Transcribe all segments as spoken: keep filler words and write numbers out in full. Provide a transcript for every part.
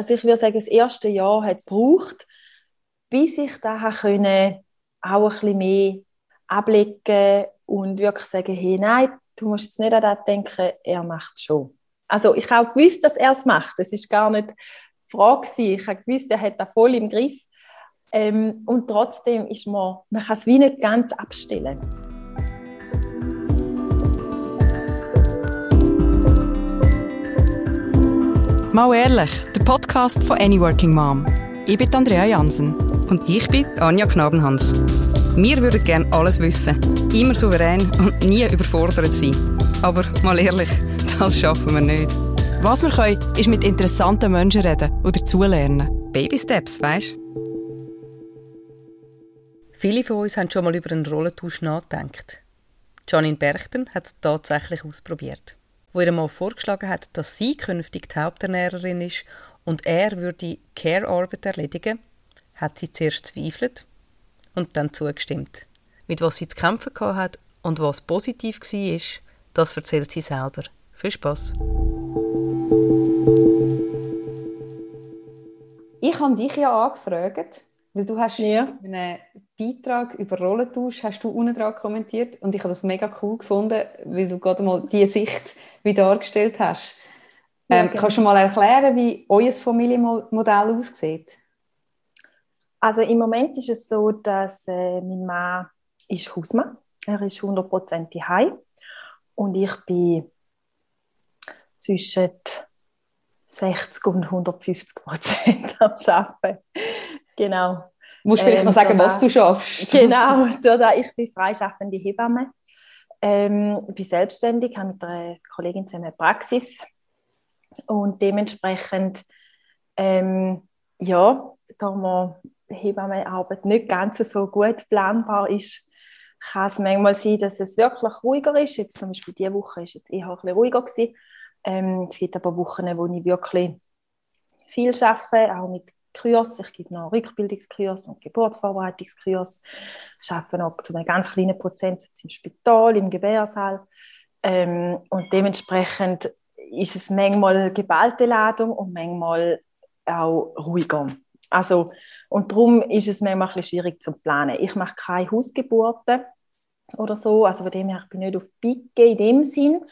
also ich würde sagen, das erste Jahr hat es gebraucht, bis ich da auch ein bisschen mehr ablegen und wirklich sagen, hey, nein, du musst jetzt nicht an das denken, er macht es schon. Also ich habe auch gewusst, dass er es macht. Es war gar nicht die Frage. Ich habe gewusst, er hat das voll im Griff. Ähm, und trotzdem ist man, man kann es wie nicht ganz abstellen. Mal ehrlich, der Podcast von Any Working Mom. Ich bin Andrea Jansen. Und ich bin Anja Knabenhans. Wir würden gerne alles wissen, immer souverän und nie überfordert sein. Aber mal ehrlich, das schaffen wir nicht. Was wir können, ist mit interessanten Menschen reden oder zulernen. Baby-Steps, weisst du? Viele von uns haben schon mal über einen Rollentausch nachgedacht. Janine Berchton hat es tatsächlich ausprobiert. Wo ihr mal vorgeschlagen hat, dass sie künftig die Haupternährerin ist und er würde Care-Arbeit erledigen, hat sie zuerst zweifelt und dann zugestimmt. Mit was sie zu kämpfen hatte und was positiv war, das erzählt sie selber. Viel Spass! Ich habe dich ja angefragt, weil du hast ja. in einem Beitrag über Rollentausch hast du unten dran kommentiert und ich habe das mega cool gefunden, weil du gerade mal diese Sicht wie dargestellt hast. Ähm, ja, genau. Kannst du mal erklären, wie euer Familienmodell aussieht? Also im Moment ist es so, dass äh, mein Mann ist Hausmann. Er ist hundert Prozent zu Hause und ich bin zwischen sechzig und hundertfünfzig Prozent am Arbeiten. Genau. Du musst vielleicht ähm, noch sagen, da, was du schaffst. Genau, da, ich bin freischaffende Hebamme. Ähm, ich bin selbstständig, habe mit einer Kollegin zusammen eine Praxis. Und dementsprechend, ähm, ja, da man Hebammenarbeit nicht ganz so gut planbar ist, kann es manchmal sein, dass es wirklich ruhiger ist. Jetzt zum Beispiel diese Woche war es eher ein bisschen ruhiger gewesen. Ähm, es gibt aber Wochen, wo ich wirklich viel arbeite, auch mit Kurs. Ich gebe noch Rückbildungskurs und Geburtsvorbereitungskurs. Ich arbeite noch zu einem ganz kleinen Prozentsatz im Spital, im Gebärsaal. Ähm, und dementsprechend ist es manchmal geballte Ladung und manchmal auch ruhiger. Also, und darum ist es manchmal ein bisschen schwierig zu planen. Ich mache keine Hausgeburten oder so. Also von dem her bin ich nicht auf Picke in dem Sinn.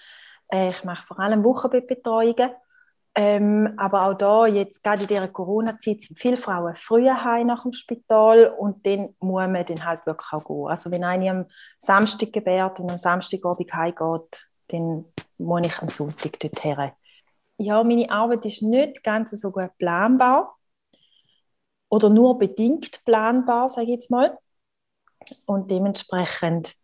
Ich mache vor allem Wochenbettbetreuungen. Ähm, aber auch da, jetzt gerade in dieser Corona-Zeit, sind viele Frauen früher heim nach dem Spital und dann muss man dann halt wirklich auch gehen. Also wenn eine am Samstag gebärt und am Samstagabend heimgeht, dann muss ich am Sonntag dorthin. Ja, meine Arbeit ist nicht ganz so gut planbar oder nur bedingt planbar, sage ich jetzt mal. Und dementsprechend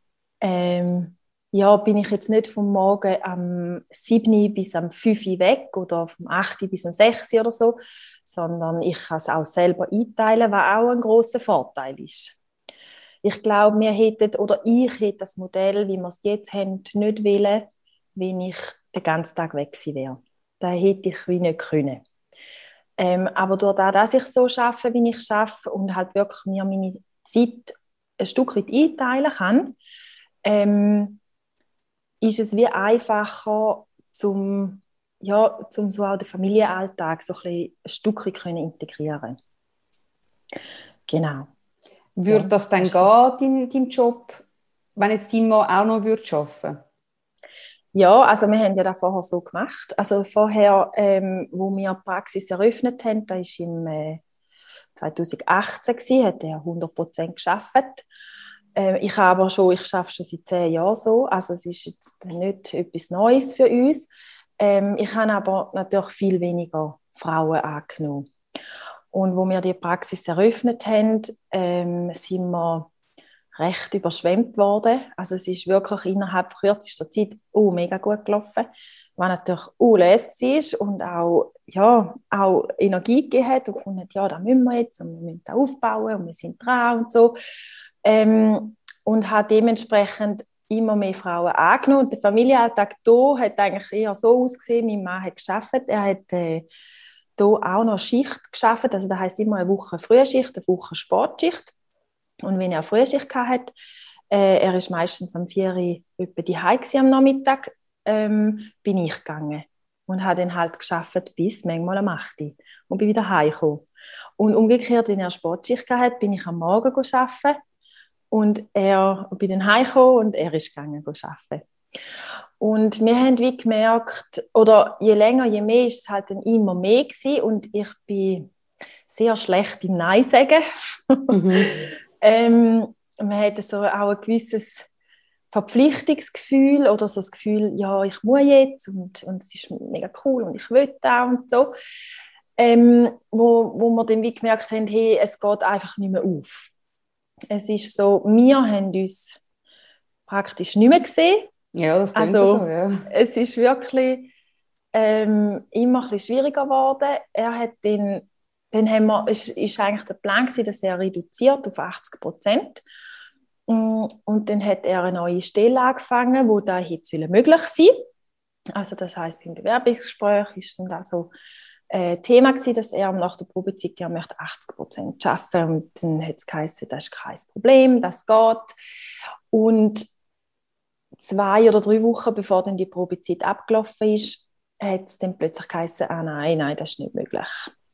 ähm, ja, bin ich jetzt nicht vom Morgen am sieben Uhr bis am fünf Uhr weg oder vom acht Uhr bis am sechs Uhr oder so, sondern ich kann es auch selber einteilen, was auch ein grosser Vorteil ist. Ich glaube, wir hätten, oder ich hätte das Modell, wie wir es jetzt haben, nicht wollen, wenn ich den ganzen Tag weg wäre. Das hätte ich wie nicht können. Ähm, aber dadurch, dass ich so arbeite, wie ich arbeite und halt wirklich mir meine Zeit ein Stück weit einteilen kann, ähm, ist es wie einfacher, zum, ja, zum so auch den Familienalltag so ein Stückchen können integrieren. Genau. Würde ja, das dann so gehen, dein, dein Job, wenn jetzt dein Mann auch noch würde arbeiten? Ja, also wir haben ja das vorher so gemacht. Also vorher, ähm, wo wir die Praxis eröffnet haben, da war im äh, zweitausendachtzehn, gewesen, hat er hundert Prozent gearbeitet. Ich habe aber schon, ich arbeite schon seit zehn Jahren so, also es ist jetzt nicht etwas Neues für uns. Ich habe aber natürlich viel weniger Frauen angenommen. Und als wir die Praxis eröffnet haben, sind wir recht überschwemmt worden. Also es ist wirklich innerhalb kürzester Zeit oh, mega gut gelaufen, was natürlich oh, lässig war und auch, ja, auch Energie gegeben hat und gefunden hat, ja, das müssen wir jetzt und wir müssen das aufbauen und wir sind dran und so. Ähm, und hat dementsprechend immer mehr Frauen angenommen. Und der Familienalltag hier hat eigentlich eher so ausgesehen, mein Mann hat gearbeitet, er hat äh, hier auch noch Schicht gearbeitet, also das heisst immer eine Woche Frühschicht, eine Woche Sportschicht. Und wenn er Frühschicht hatte, äh, er war meistens am vier Uhr etwa zu Hause am Nachmittag, ähm, bin ich gegangen. und habe dann halt gearbeitet bis manchmal am acht Uhr und bin wieder heimgekommen. Und umgekehrt, wenn er Sportschicht hatte, bin ich am Morgen arbeiten und er bin dann heimgekommen und er ist gegangen arbeiten. Und wir haben wie gemerkt, oder je länger, je mehr ist es halt dann immer mehr gewesen, und ich bin sehr schlecht im Nein sagen. Mhm. ähm, man hat so auch ein gewisses Verpflichtungsgefühl oder so das Gefühl, ja, ich muss jetzt und, und es ist mega cool und ich will da und so. Ähm, wo, wo wir dann wie gemerkt haben, hey, es geht einfach nicht mehr auf. Es ist so, wir haben uns praktisch nicht mehr gesehen. Ja, das stimmt also, so, ja. Es ist wirklich ähm, immer ein bisschen schwieriger geworden. Er hat den, den haben wir, es war eigentlich der Plan gewesen, dass er reduziert auf achtzig Prozent. Und dann hat er eine neue Stelle angefangen, wo da jetzt möglich sein soll. Also das heisst, beim Bewerbungsgespräch ist dann da so äh, Thema gewesen, dass er nach der Probezeit gerne achtzig Prozent arbeiten möchte. Und dann hat es geheißen, das ist kein Problem, das geht. Und zwei oder drei Wochen, bevor dann die Probezeit abgelaufen ist, hat es dann plötzlich geheißen, ah nein, nein, das ist nicht möglich.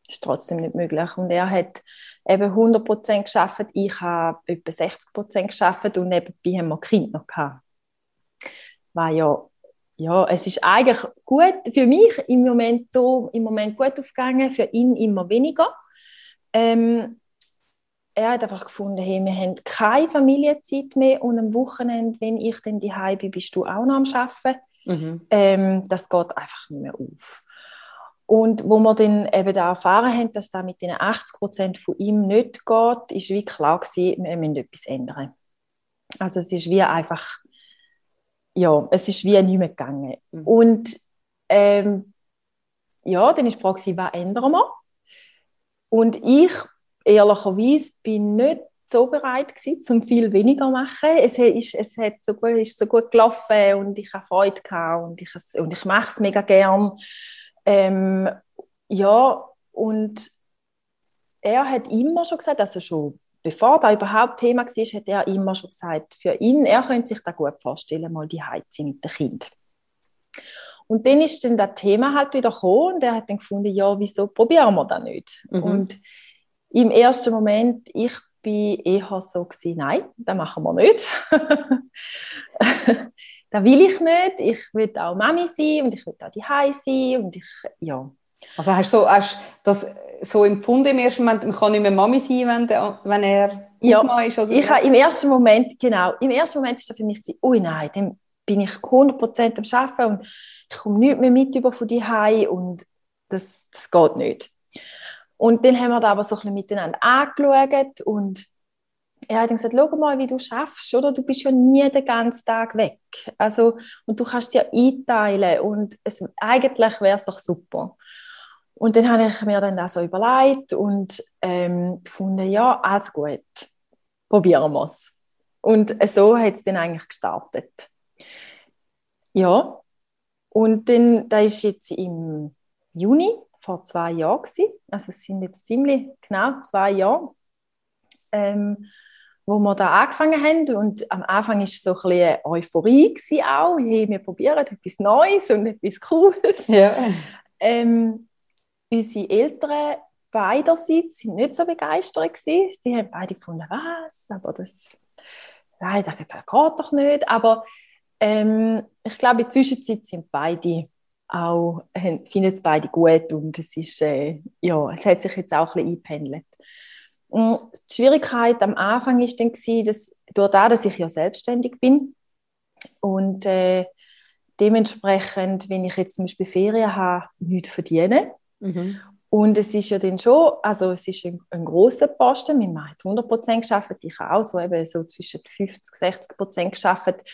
Das ist trotzdem nicht möglich. Und er hat eben hundert Prozent gearbeitet, ich habe etwa sechzig Prozent gearbeitet und nebenbei haben wir Kind noch gehabt. Weil ja, ja, es ist eigentlich gut, für mich im Moment, im Moment gut aufgegangen, für ihn immer weniger. Ähm, Er hat einfach gefunden, hey, wir haben keine Familienzeit mehr und am Wochenende, wenn ich dann daheim bin, bist du auch noch am Arbeiten. Mhm. Ähm, das geht einfach nicht mehr auf. Und wo wir dann eben da erfahren haben, dass das mit den achtzig Prozent von ihm nicht geht, war wie klar gewesen, wir müssen etwas ändern. Also es ist wie einfach, ja, es ist wie nicht mehr gegangen. Mhm. Und ähm, ja, dann war die Frage, was ändern wir? Und ich ehrlicherweise bin ich nicht so bereit gewesen, um viel weniger zu machen. Es ist, es hat so gut, ist so gut gelaufen und ich habe Freude gehabt und ich, und ich mache es mega gern. Ähm, ja, und er hat immer schon gesagt, also schon bevor da überhaupt Thema war, hat er immer schon gesagt, für ihn, er könnte sich da gut vorstellen, mal die Heizung mit dem Kind. Und dann ist dann das Thema halt wieder gekommen und er hat dann gefunden, ja, wieso probieren wir das nicht? Mhm. Und im ersten Moment, ich bin eher so gewesen, nein, das machen wir nicht. Das will ich nicht. Ich will auch Mami sein und ich will auch daheim sein und ich, ja. Also hast du so, hast das so empfunden im ersten Moment, man kann nicht mehr Mami sein, wenn, der, wenn er ja, Mama ist? Oder ich so. Habe im ersten Moment, genau, im ersten Moment war das für mich, ui nein, dann bin ich hundert Prozent am Arbeiten und ich komme nichts mehr mit über von daheim und das, das geht nicht. Und dann haben wir da aber so ein bisschen miteinander angeschaut und er hat dann gesagt, schau mal, wie du schaffst, oder? Du bist ja nie den ganzen Tag weg. Also, und du kannst dir einteilen und es, eigentlich wäre es doch super. Und dann habe ich mir dann das so überlegt und ähm, gefunden, ja, alles gut, probieren wir es. Und so hat es dann eigentlich gestartet. Ja, und dann, das ist jetzt im Juni, vor zwei Jahren gewesen. Also es sind jetzt ziemlich genau zwei Jahre, ähm, wo wir da angefangen haben. Und am Anfang war es so ein bisschen Euphorie gewesen auch. Hey, wir probieren etwas Neues und etwas Cooles. Ja. Ähm, unsere Eltern beiderseits waren nicht so begeistert gewesen. Sie haben beide gefunden, was? Aber das, nein, das geht doch nicht. Aber ähm, ich glaube, in der Zwischenzeit sind beide auch, finden es beide gut und es ist, äh, ja, es hat sich jetzt auch ein bisschen eingependelt. Und die Schwierigkeit am Anfang war dann, dass, durch das, dass ich ja selbstständig bin und äh, dementsprechend, wenn ich jetzt zum Beispiel Ferien habe, nichts verdiene. Mhm. Und es ist ja dann schon, also es ist ein, ein grosser Posten, mein Mann hat hundert Prozent gearbeitet, ich habe auch so, eben so zwischen fünfzig und sechzig Prozent gearbeitet,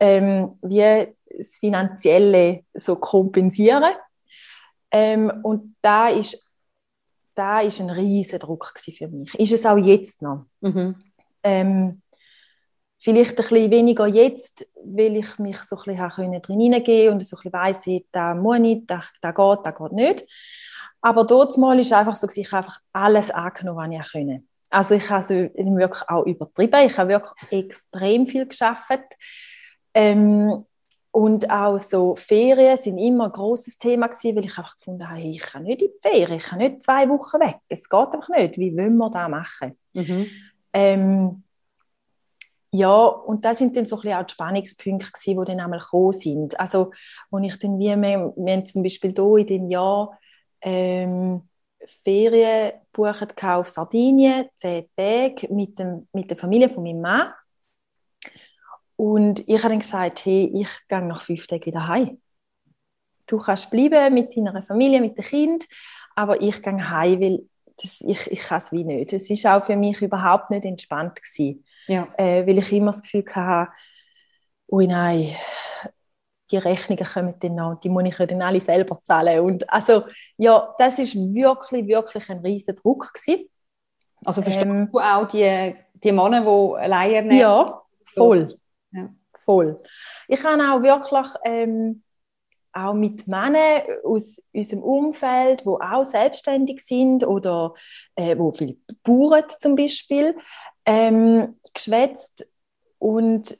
ähm, wie das Finanzielle so kompensieren. Ähm, und da ist, da ist ein riesen Druck für mich. Ist es auch jetzt noch. Mhm. Ähm, vielleicht ein bisschen weniger jetzt, weil ich mich so ein bisschen drin hineingehen und so ein bisschen weiss, hey, da muss ich, da, da geht, da geht nicht. Aber dort mal ist einfach so, ich habe einfach alles angenommen, was ich konnte. Also ich habe wirklich auch übertrieben. Ich habe wirklich extrem viel gearbeitet. Ähm, Und auch so Ferien sind immer ein grosses Thema gewesen, weil ich einfach gefunden habe, hey, ich kann nicht in die Ferien, ich kann nicht zwei Wochen weg, es geht einfach nicht, wie wollen wir das machen? Mhm. Ähm, ja, und das sind dann so ein bisschen auch die Spannungspunkte gewesen, die dann einmal gekommen sind. Also, wo ich dann wie, wir, wir haben zum Beispiel hier in dem Jahr ähm, Ferien gebucht auf Sardinien, zehn Tage, mit, dem, mit der Familie von meinem Mann. Und ich habe dann gesagt, hey, ich gehe nach fünf Tagen wieder heim. Du kannst bleiben mit deiner Familie, mit den Kindern, aber ich gehe heim, weil das, ich, ich kann es wie nicht. Es war auch für mich überhaupt nicht entspannt gewesen, ja. äh, weil ich immer das Gefühl hatte, oh nein, die Rechnungen kommen dann noch, die muss ich ja dann alle selber zahlen. Und also, ja, das war wirklich, wirklich ein riesen Druck gewesen. Also verstehst ähm, du auch die, die Männer, die alleinerziehend? Ja, voll. Ja. Voll. Ich habe auch wirklich ähm, auch mit Männern aus unserem Umfeld, die auch selbstständig sind oder äh, die viel Bauern zum Beispiel, ähm, geschwätzt und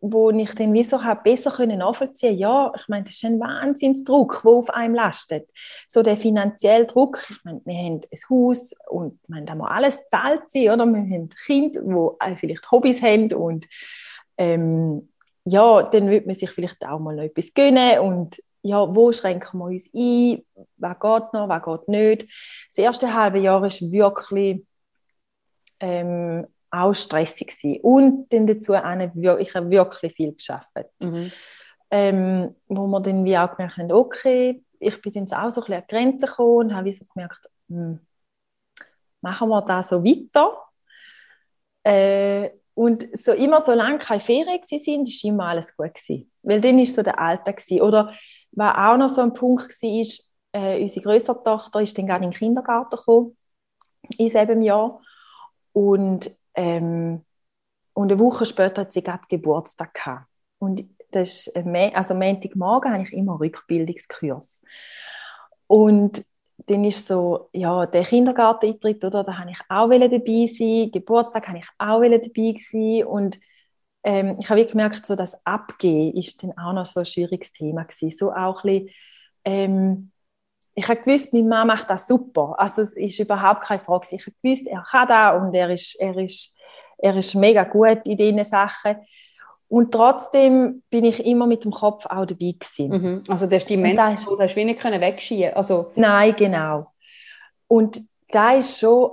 wo ich dann wieso habe besser können nachvollziehen. Ja, ich meine, das ist ein Wahnsinnsdruck, der auf einem lastet. So der finanzielle Druck. Ich meine, wir haben ein Haus und ich meine, da muss alles bezahlt sein, oder? Wir haben Kinder, die vielleicht Hobbys haben und Ähm, ja, dann würde man sich vielleicht auch mal noch etwas gönnen und ja, wo schränken wir uns ein, was geht noch, was geht nicht. Das erste halbe Jahr war wirklich ähm, auch stressig gewesen. Und dann dazu auch, ich habe wirklich viel gearbeitet. Mhm. Ähm, wo wir dann wie auch gemerkt haben, okay, ich bin dann auch so ein bisschen an die Grenze gekommen und habe so gemerkt, hm, machen wir das so weiter? Äh, Und so immer, solange keine Ferien waren, war immer alles gut gewesen. Weil dann war so der Alltag gewesen. Oder was auch noch so ein Punkt war, ist, äh, unsere größere Tochter ist dann gerade in den Kindergarten gekommen, in selben Jahr. Und, ähm, und eine Woche später hat sie gerade Geburtstag gehabt. Und das ist, also Montagmorgen habe ich immer Rückbildungskurs. Und dann ist so, ja, der Kindergarteneintritt, oder, da wollte ich auch dabei sein, Geburtstag wollte ich auch dabei sein und ähm, ich habe gemerkt, so das Abgehen ist dann auch noch so ein schwieriges Thema gewesen. So auch ein bisschen, ähm, ich habe gewusst, mein Mann macht das super, also es ist überhaupt keine Frage, ich habe gewusst, er kann das und er ist, er ist, er ist mega gut in diesen Sachen. Und trotzdem bin ich immer mit dem Kopf auch dabei gewesen. Mhm. Also das ist die Mensch, das hast du nicht wegschieben können. Nein, genau. Und da ist schon,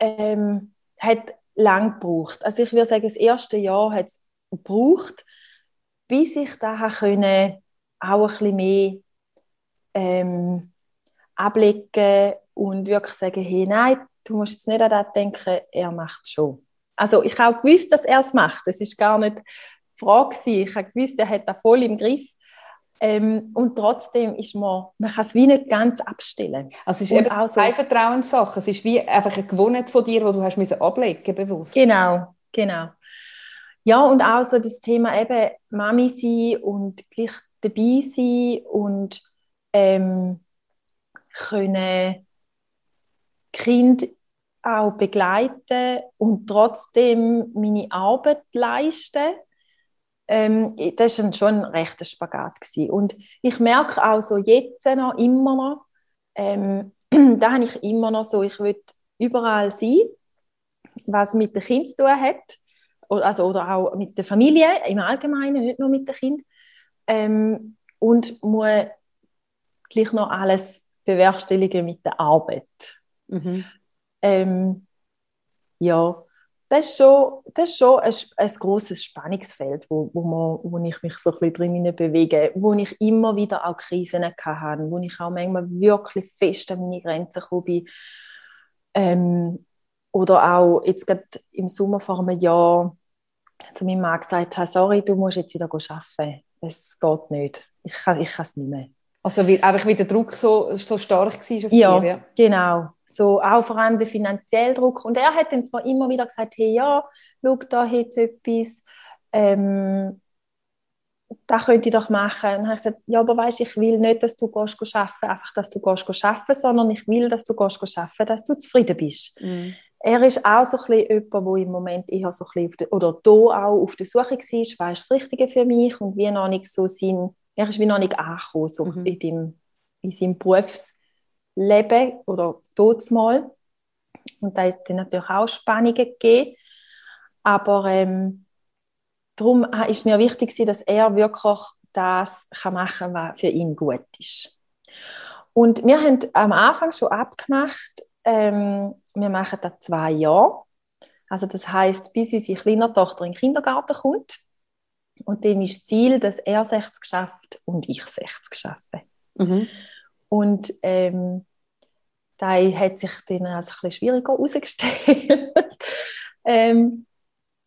ähm, hat lange gebraucht. Also ich würde sagen, das erste Jahr hat es gebraucht, bis ich da konnte, auch ein bisschen mehr ähm, ablegen und wirklich sagen, hey, nein, du musst jetzt nicht an das denken, er macht es schon. Also ich habe auch gewusst, dass er es macht. Das ist gar nicht Frage gewesen. Ich habe gewusst, er hat das voll im Griff. Ähm, und trotzdem ist man, man kann es wie nicht ganz abstellen. Also es ist eben auch so eine Vertrauenssache. Es ist wie einfach eine Gewohnheit von dir, die du hast müssen ablegen, bewusst. Genau, genau. Ja, und auch so das Thema eben Mami sein und gleich dabei sein und ähm, können Kind auch begleiten und trotzdem meine Arbeit leisten. Ähm, das war schon ein rechter Spagat gewesen. Und ich merke auch so jetzt noch, immer noch, ähm, da habe ich immer noch so, ich will überall sein, was mit den Kindern zu tun hat, also, oder auch mit der Familie im Allgemeinen, nicht nur mit den Kindern, ähm, und muss gleich noch alles bewerkstelligen mit der Arbeit. Mhm. Ähm, ja, das ist schon, das ist schon ein, ein grosses Spannungsfeld, wo, wo, man, wo ich mich so ein bisschen drin bewege, wo ich immer wieder auch Krisen hatte, wo ich auch manchmal wirklich fest an meine Grenzen gekommen bin. Ähm, oder auch jetzt gerade im Sommer vor einem Jahr zu meinem Mann gesagt habe, sorry, du musst jetzt wieder arbeiten. Es geht nicht. Ich kann, ich kann es nicht mehr. Also wie, einfach wie der Druck so, so stark war auf dir. Ja, ja, genau. So, auch vor allem der finanzielle Druck. Und er hat dann zwar immer wieder gesagt, hey, ja, schau, da hat es etwas, ähm, das könnte ich doch machen. Und dann habe ich gesagt, ja, aber weißt, ich will nicht, dass du gehst arbeiten, einfach, dass du gehst arbeiten, sondern ich will, dass du gehst arbeiten, dass du zufrieden bist. Mhm. Er ist auch so ein bisschen jemand, der im Moment eher so ein bisschen auf der, oder da auch auf der Suche war, was ist das Richtige für mich und wie noch nicht so sein, er ist wie noch nicht angekommen so mhm. in, dem, in seinem Berufsleben oder mal. Und da hat es natürlich auch Spannungen gegeben. Aber ähm, darum ist mir wichtig, dass er wirklich das machen kann, was für ihn gut ist. Und wir haben am Anfang schon abgemacht, ähm, wir machen das zwei Jahre. Also das heisst, bis unsere kleine Tochter in den Kindergarten kommt. Und dann ist das Ziel, dass er sechzig schafft und ich sechzig schaffe. Mhm. Und ähm, da hat sich dann als ein bisschen schwieriger herausgestellt. ähm,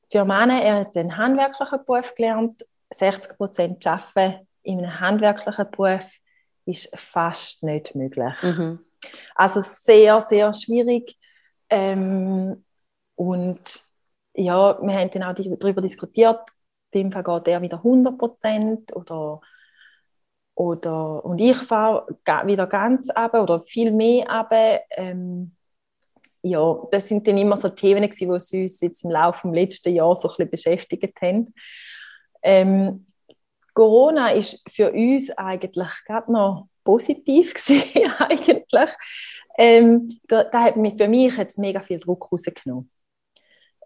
für Männer, er hat einen handwerklichen Beruf gelernt. sechzig Prozent arbeiten in einem handwerklichen Beruf ist fast nicht möglich. Mhm. Also sehr, sehr schwierig. Ähm, und ja, wir haben dann auch darüber diskutiert, in dem Fall geht er wieder hundert Prozent oder, oder, und ich fahre wieder ganz runter oder viel mehr runter. Ähm, ja, das sind dann immer so Themen, die uns jetzt im Laufe des letzten Jahres so ein bisschen beschäftigt haben. Ähm, Corona ist für uns eigentlich gerade noch positiv gewesen, eigentlich. Ähm, da, da hat mich, für mich jetzt mega viel Druck rausgenommen.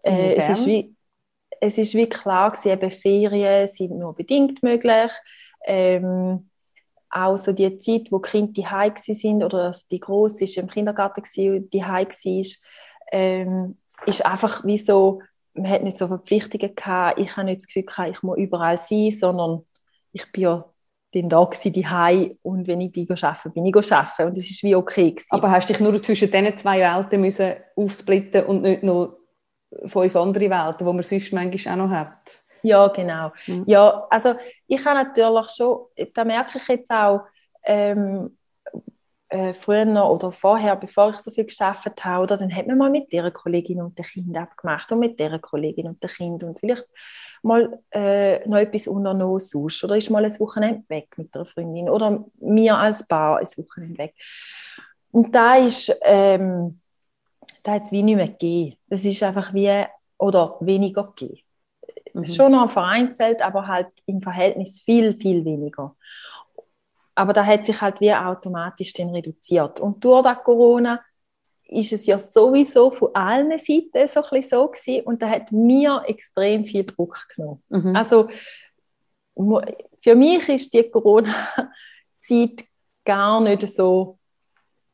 Äh, es ist wie, es ist wie klar gewesen, eben Ferien sind nur bedingt möglich. Ähm, auch so die Zeit, wo die Kinder zu Hause waren oder die Grosse war im Kindergarten und zu Hause war, ähm, ist einfach wie so, man hat nicht so Verpflichtungen gehabt, ich habe nicht das Gefühl gehabt, ich muss überall sein, sondern ich bin ja dann da zu Hause und wenn ich bin arbeiten, bin ich arbeiten. Und es war wie okay gewesen. Aber hast du dich nur zwischen diesen zwei Welten müssen aufsplitten und nicht noch fünf andere Welten, die man sonst manchmal auch noch hat? Ja, genau. Mhm. Ja, also ich habe natürlich schon, da merke ich jetzt auch, ähm, äh, früher oder vorher, bevor ich so viel gearbeitet habe, oder, dann hat man mal mit dieser Kollegin und den Kindern abgemacht und mit dieser Kollegin und den Kindern und vielleicht mal äh, noch etwas unternommen sonst oder ist mal ein Wochenende weg mit einer Freundin oder mir als Paar ein Wochenende weg. Und da ist ähm, da hat es wie nicht mehr gegeben. Das ist einfach wie, oder weniger gegeben. Mhm. Schon noch vereinzelt, aber halt im Verhältnis viel, viel weniger. Aber da hat sich halt wie automatisch dann reduziert. Und durch das Corona ist es ja sowieso von allen Seiten so ein bisschen so gewesen. Und da hat mir extrem viel Druck genommen. Mhm. Also für mich ist die Corona-Zeit gar nicht so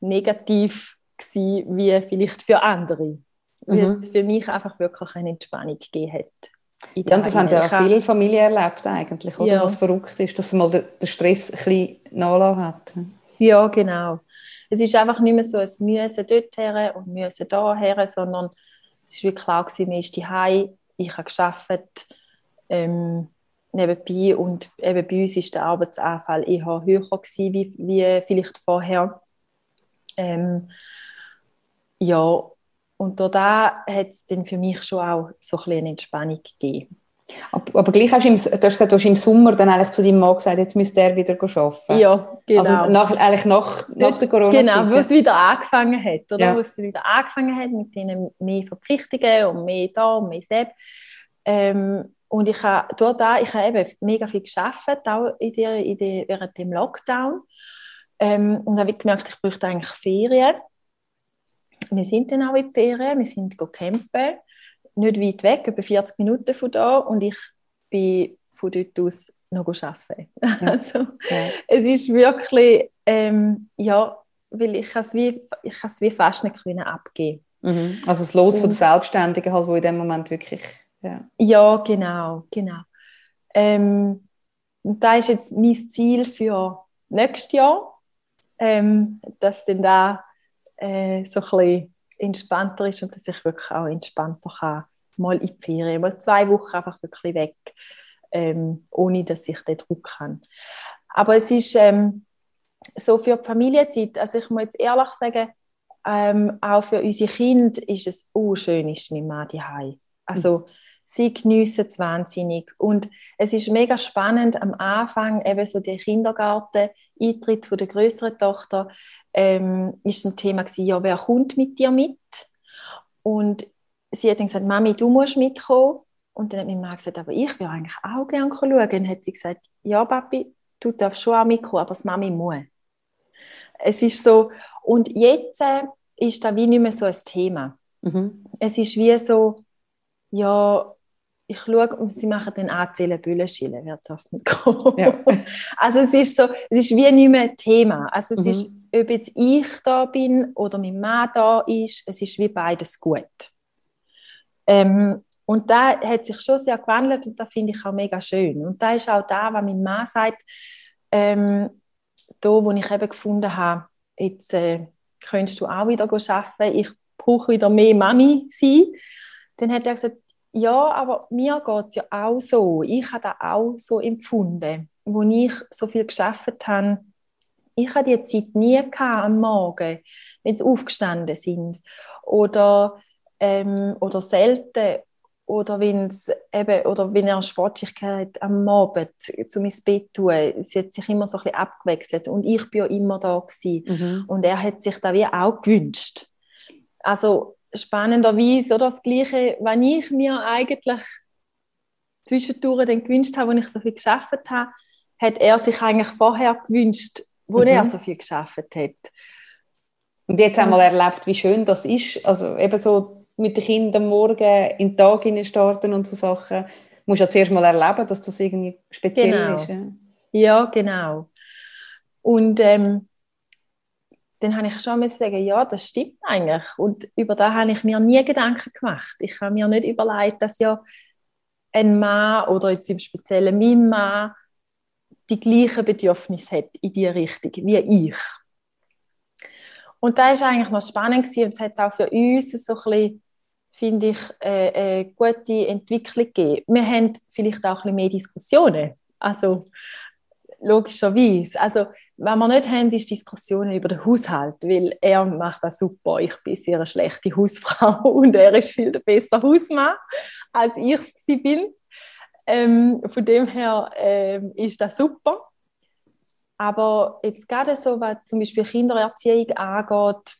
negativ gewesen, wie vielleicht für andere. Weil mhm. es für mich einfach wirklich eine Entspannung gegeben hat. Ja, das haben ja auch viele Familien erlebt, eigentlich, oder? Ja. Was verrückt ist, dass mal der Stress ein bisschen nachlassen hat. Ja, genau. Es ist einfach nicht mehr so ein Müssen dorthin und Müssen daher, sondern es war klar, man ist zu Hause, ich habe gearbeitet ähm, nebenbei und eben bei uns war der Arbeitsanfall eher höher gewesen, wie, wie vielleicht vorher. Ähm, ja, und da hat es dann für mich schon auch so ein bisschen eine Entspannung gegeben. Aber, aber gleich hast du, im, du hast gesagt, im Sommer dann eigentlich zu deinem Mann gesagt, jetzt müsste er wieder arbeiten. Ja, genau. Also nach, eigentlich nach, nach der Corona-Zeit. Genau, wo es wieder angefangen hat. Oder? Ja. Wo es wieder angefangen hat mit den mehr Verpflichtungen und mehr da und mehr selbst. Ähm, und ich habe durch das, ich habe eben mega viel gearbeitet, auch in der, in der, während dem Lockdown. Ähm, und habe gemerkt, ich bräuchte eigentlich Ferien. Wir sind dann auch in die Ferien, wir sind campen, nicht weit weg, etwa vierzig Minuten von da und ich bin von dort aus noch arbeiten. Ja. Also, ja. Es ist wirklich, ähm, ja, weil ich es wie, wie fast nicht können abgeben konnte. Mhm. Also das Los und, von den Selbstständigen, halt, wo in dem Moment wirklich... Ja, ja genau, genau. Ähm, und das ist jetzt mein Ziel für nächstes Jahr, ähm, dass dann da Äh, so ein bisschen entspannter ist und dass ich wirklich auch entspannter kann, mal in die Ferien, mal zwei Wochen einfach wirklich weg, ähm, ohne dass ich den Druck habe. Aber es ist ähm, so für die Familienzeit, also ich muss jetzt ehrlich sagen, ähm, auch für unsere Kinder ist es oh, schön, ist mein Mann zu Hause. Also mhm. sie geniessen es wahnsinnig und es ist mega spannend am Anfang, eben so der Kindergarten-Eintritt von der grösseren Tochter, Ähm, ist ein Thema gewesen, ja, wer kommt mit dir mit? Und sie hat dann gesagt, Mami, du musst mitkommen. Und dann hat mein Mann gesagt, aber ich will eigentlich auch gerne schauen. Und dann hat sie gesagt, ja, Papi, du darfst schon auch mitkommen, aber das Mami muss. Es ist so, und jetzt ist das wie nicht mehr so ein Thema. Mhm. Es ist wie so, ja, ich schaue, und sie machen dann anzählen, Bühlenschillen, wer darf mitkommen. Ja. Also es ist so, es ist wie nicht mehr ein Thema. Also es mhm. ist, ob jetzt ich da bin oder mein Mann da ist, es ist wie beides gut. Ähm, und da hat sich schon sehr gewandelt und das finde ich auch mega schön. Und da ist auch da, was mein Mann sagt, ähm, da, wo ich eben gefunden habe, jetzt äh, könntest du auch wieder arbeiten, ich brauche wieder mehr Mami sein. Dann hat er gesagt, ja, aber mir geht es ja auch so. Ich habe das auch so empfunden, als ich so viel gearbeitet habe. Ich habe die Zeit nie gehabt, am Morgen, wenn sie aufgestanden sind. Oder... Ähm, oder selten, oder, wenn's, eben, oder wenn er Sportlichkeit am Abend zu meinem Bett tun, sie hat sich immer so ein bisschen abgewechselt und ich bin ja immer da gewesen. Mhm. Und er hat sich da wie auch gewünscht. Also spannenderweise oder das Gleiche, was ich mir eigentlich zwischendurch dann gewünscht habe, als ich so viel gearbeitet habe, hat er sich eigentlich vorher gewünscht, wo mhm. er so viel gearbeitet hat. Und jetzt haben wir erlebt, wie schön das ist, also eben so mit den Kindern morgen in den Tag starten und so Sachen. Du musst ja zuerst mal erleben, dass das irgendwie speziell genau. ist. Ja? ja, genau. Und ähm, dann habe ich schon mal sagen, ja, das stimmt eigentlich. Und über das habe ich mir nie Gedanken gemacht. Ich habe mir nicht überlegt, dass ja ein Mann oder jetzt im Speziellen mein Mann die gleichen Bedürfnisse hat in die Richtung wie ich. Und das war eigentlich noch spannend gewesen. Und es hat auch für uns so ein bisschen, finde ich, eine gute Entwicklung gegeben. Wir haben vielleicht auch ein bisschen mehr Diskussionen. Also, logischerweise. Also, was wir nicht haben, ist Diskussionen über den Haushalt. Weil er macht das super. Ich bin sehr eine schlechte Hausfrau und er ist viel der bessere Hausmann, als ich sie bin. Ähm, von dem her ähm, ist das super. Aber jetzt gerade so, was zum Beispiel Kindererziehung angeht,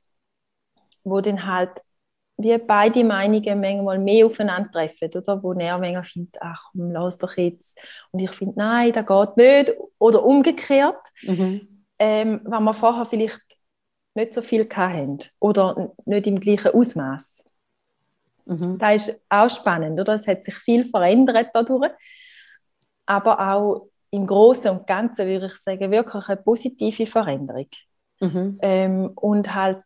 wo dann halt wie beide Meinungen manchmal mehr aufeinandertreffen, oder? Wo er manchmal findet, ach komm, lass doch jetzt. Und ich finde, nein, das geht nicht. Oder umgekehrt, mhm. ähm, was wir vorher vielleicht nicht so viel hatten oder nicht im gleichen Ausmaß. Mhm. Das ist auch spannend, oder? Es hat sich viel verändert dadurch. Aber auch im Großen und Ganzen würde ich sagen, wirklich eine positive Veränderung. Mhm. Ähm, und halt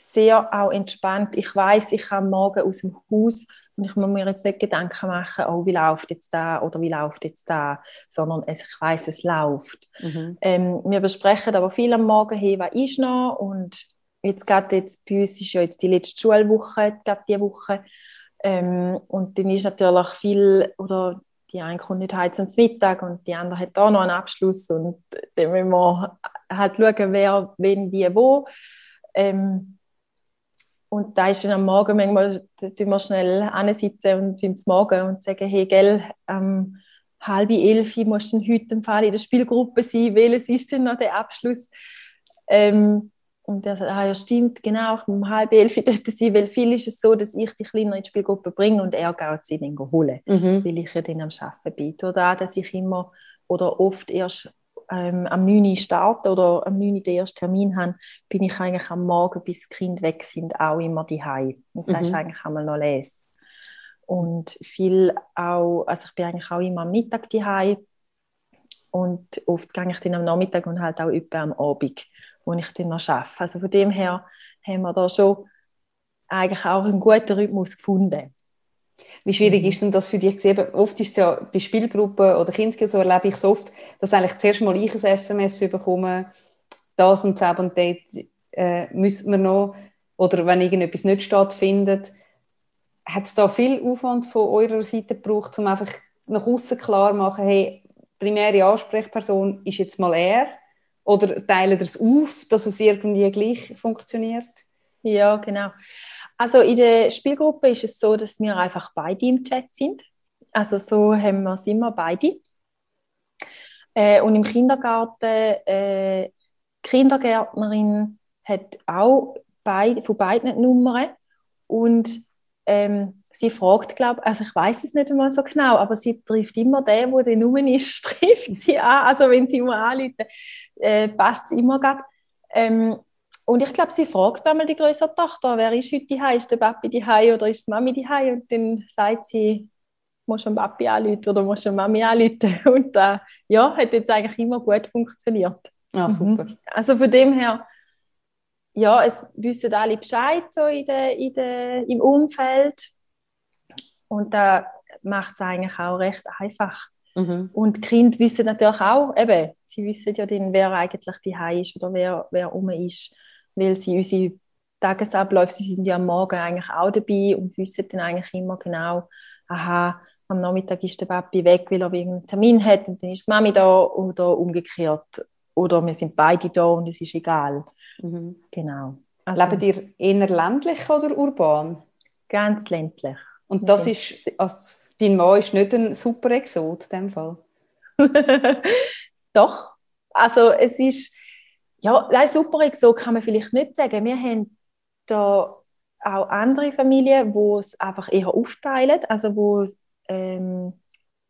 sehr auch entspannt. Ich weiss, ich kann morgen aus dem Haus und ich muss mir jetzt nicht Gedanken machen, oh, wie läuft jetzt da oder wie läuft jetzt da, sondern es, ich weiss, es läuft. Mhm. Ähm, wir besprechen aber viel am Morgen, hey, was ist noch? Und jetzt gerade jetzt bei uns ist ja jetzt die letzte Schulwoche, gerade diese Woche. Ähm, und dann ist natürlich viel, oder die eine kommt nicht heute zum Mittag und die andere hat da noch einen Abschluss und dann müssen wir halt schauen, wer, wen, wie, wo. Ähm, und da ist dann am Morgen manchmal, da tun wir schnell hinsitzen und beim Morgen und sagen, hey, gell, ähm, halb elf musst du heute im Fall in der Spielgruppe sein, welches ist denn noch der Abschluss? Ähm, und er sagt, ah ja, stimmt, genau, ich muss um halb elf dort sein, weil viel ist es so, dass ich die Kleinen in die Spielgruppe bringe und er geht sie dann holen, mhm. weil ich ja dann am Arbeiten bin. Oder auch, dass ich immer oder oft erst ähm, am neun Uhr starte oder am neun Uhr den ersten Termin habe, bin ich eigentlich am Morgen, bis die Kinder weg sind, auch immer daheim. Und das mhm. ist eigentlich einmal noch les. Und viel auch, also ich bin eigentlich auch immer am Mittag daheim und oft gehe ich dann am Nachmittag und halt auch etwa am Abend, wo ich dann noch arbeite. Also von dem her haben wir da schon eigentlich auch einen guten Rhythmus gefunden. Wie schwierig ist denn das für dich? Oft ist es ja bei Spielgruppen oder Kindern, so erlebe ich es oft, dass eigentlich zuerst mal ich ein S M S bekomme, das und das und das äh, müssen wir noch, oder wenn irgendetwas nicht stattfindet. Hat es da viel Aufwand von eurer Seite gebraucht, um einfach nach außen klar zu machen, hey, primäre Ansprechperson ist jetzt mal er? Oder teilen das auf, dass es irgendwie gleich funktioniert? Ja, genau. Also in der Spielgruppe ist es so, dass wir einfach beide im Chat sind. Also so haben wir es immer beide. Äh, und im Kindergarten, äh, die Kindergärtnerin hat auch beid, von beiden Nummern. Und ähm, sie fragt, glaube ich, also ich weiß es nicht einmal so genau, aber sie trifft immer den, der dann rum ist, trifft sie an. Also wenn sie immer anrufen, äh, passt es immer gerade. Ähm, und ich glaube, sie fragt einmal die größere Tochter, wer ist heute daheim? Ist der Papi daheim oder ist die Mami daheim? Und dann sagt sie, musst du den Papi anrufen oder musst du die Mami anrufen? Und äh, ja, hat jetzt eigentlich immer gut funktioniert. Ja, super. Mhm. Also von dem her, ja, es wissen alle Bescheid so in de, in de, im Umfeld. Und da äh, macht es eigentlich auch recht einfach. Mhm. Und die Kinder wissen natürlich auch, eben, sie wissen ja dann, wer eigentlich daheim ist oder wer, wer rum ist, weil sie unsere Tagesabläufe, sie sind ja am Morgen eigentlich auch dabei und wissen dann eigentlich immer genau, aha, am Nachmittag ist der Papi weg, weil er irgendeinen Termin hat und dann ist die Mami da oder umgekehrt. Oder wir sind beide da und es ist egal. Mhm. Genau. Also, lebt ihr eher ländlich oder urban? Ganz ländlich. Und das ist, also dein Mann ist nicht ein super Exot in dem Fall? Doch. Also es ist, ja, ein super Exot kann man vielleicht nicht sagen. Wir haben da auch andere Familien, die es einfach eher aufteilen, also wo ähm,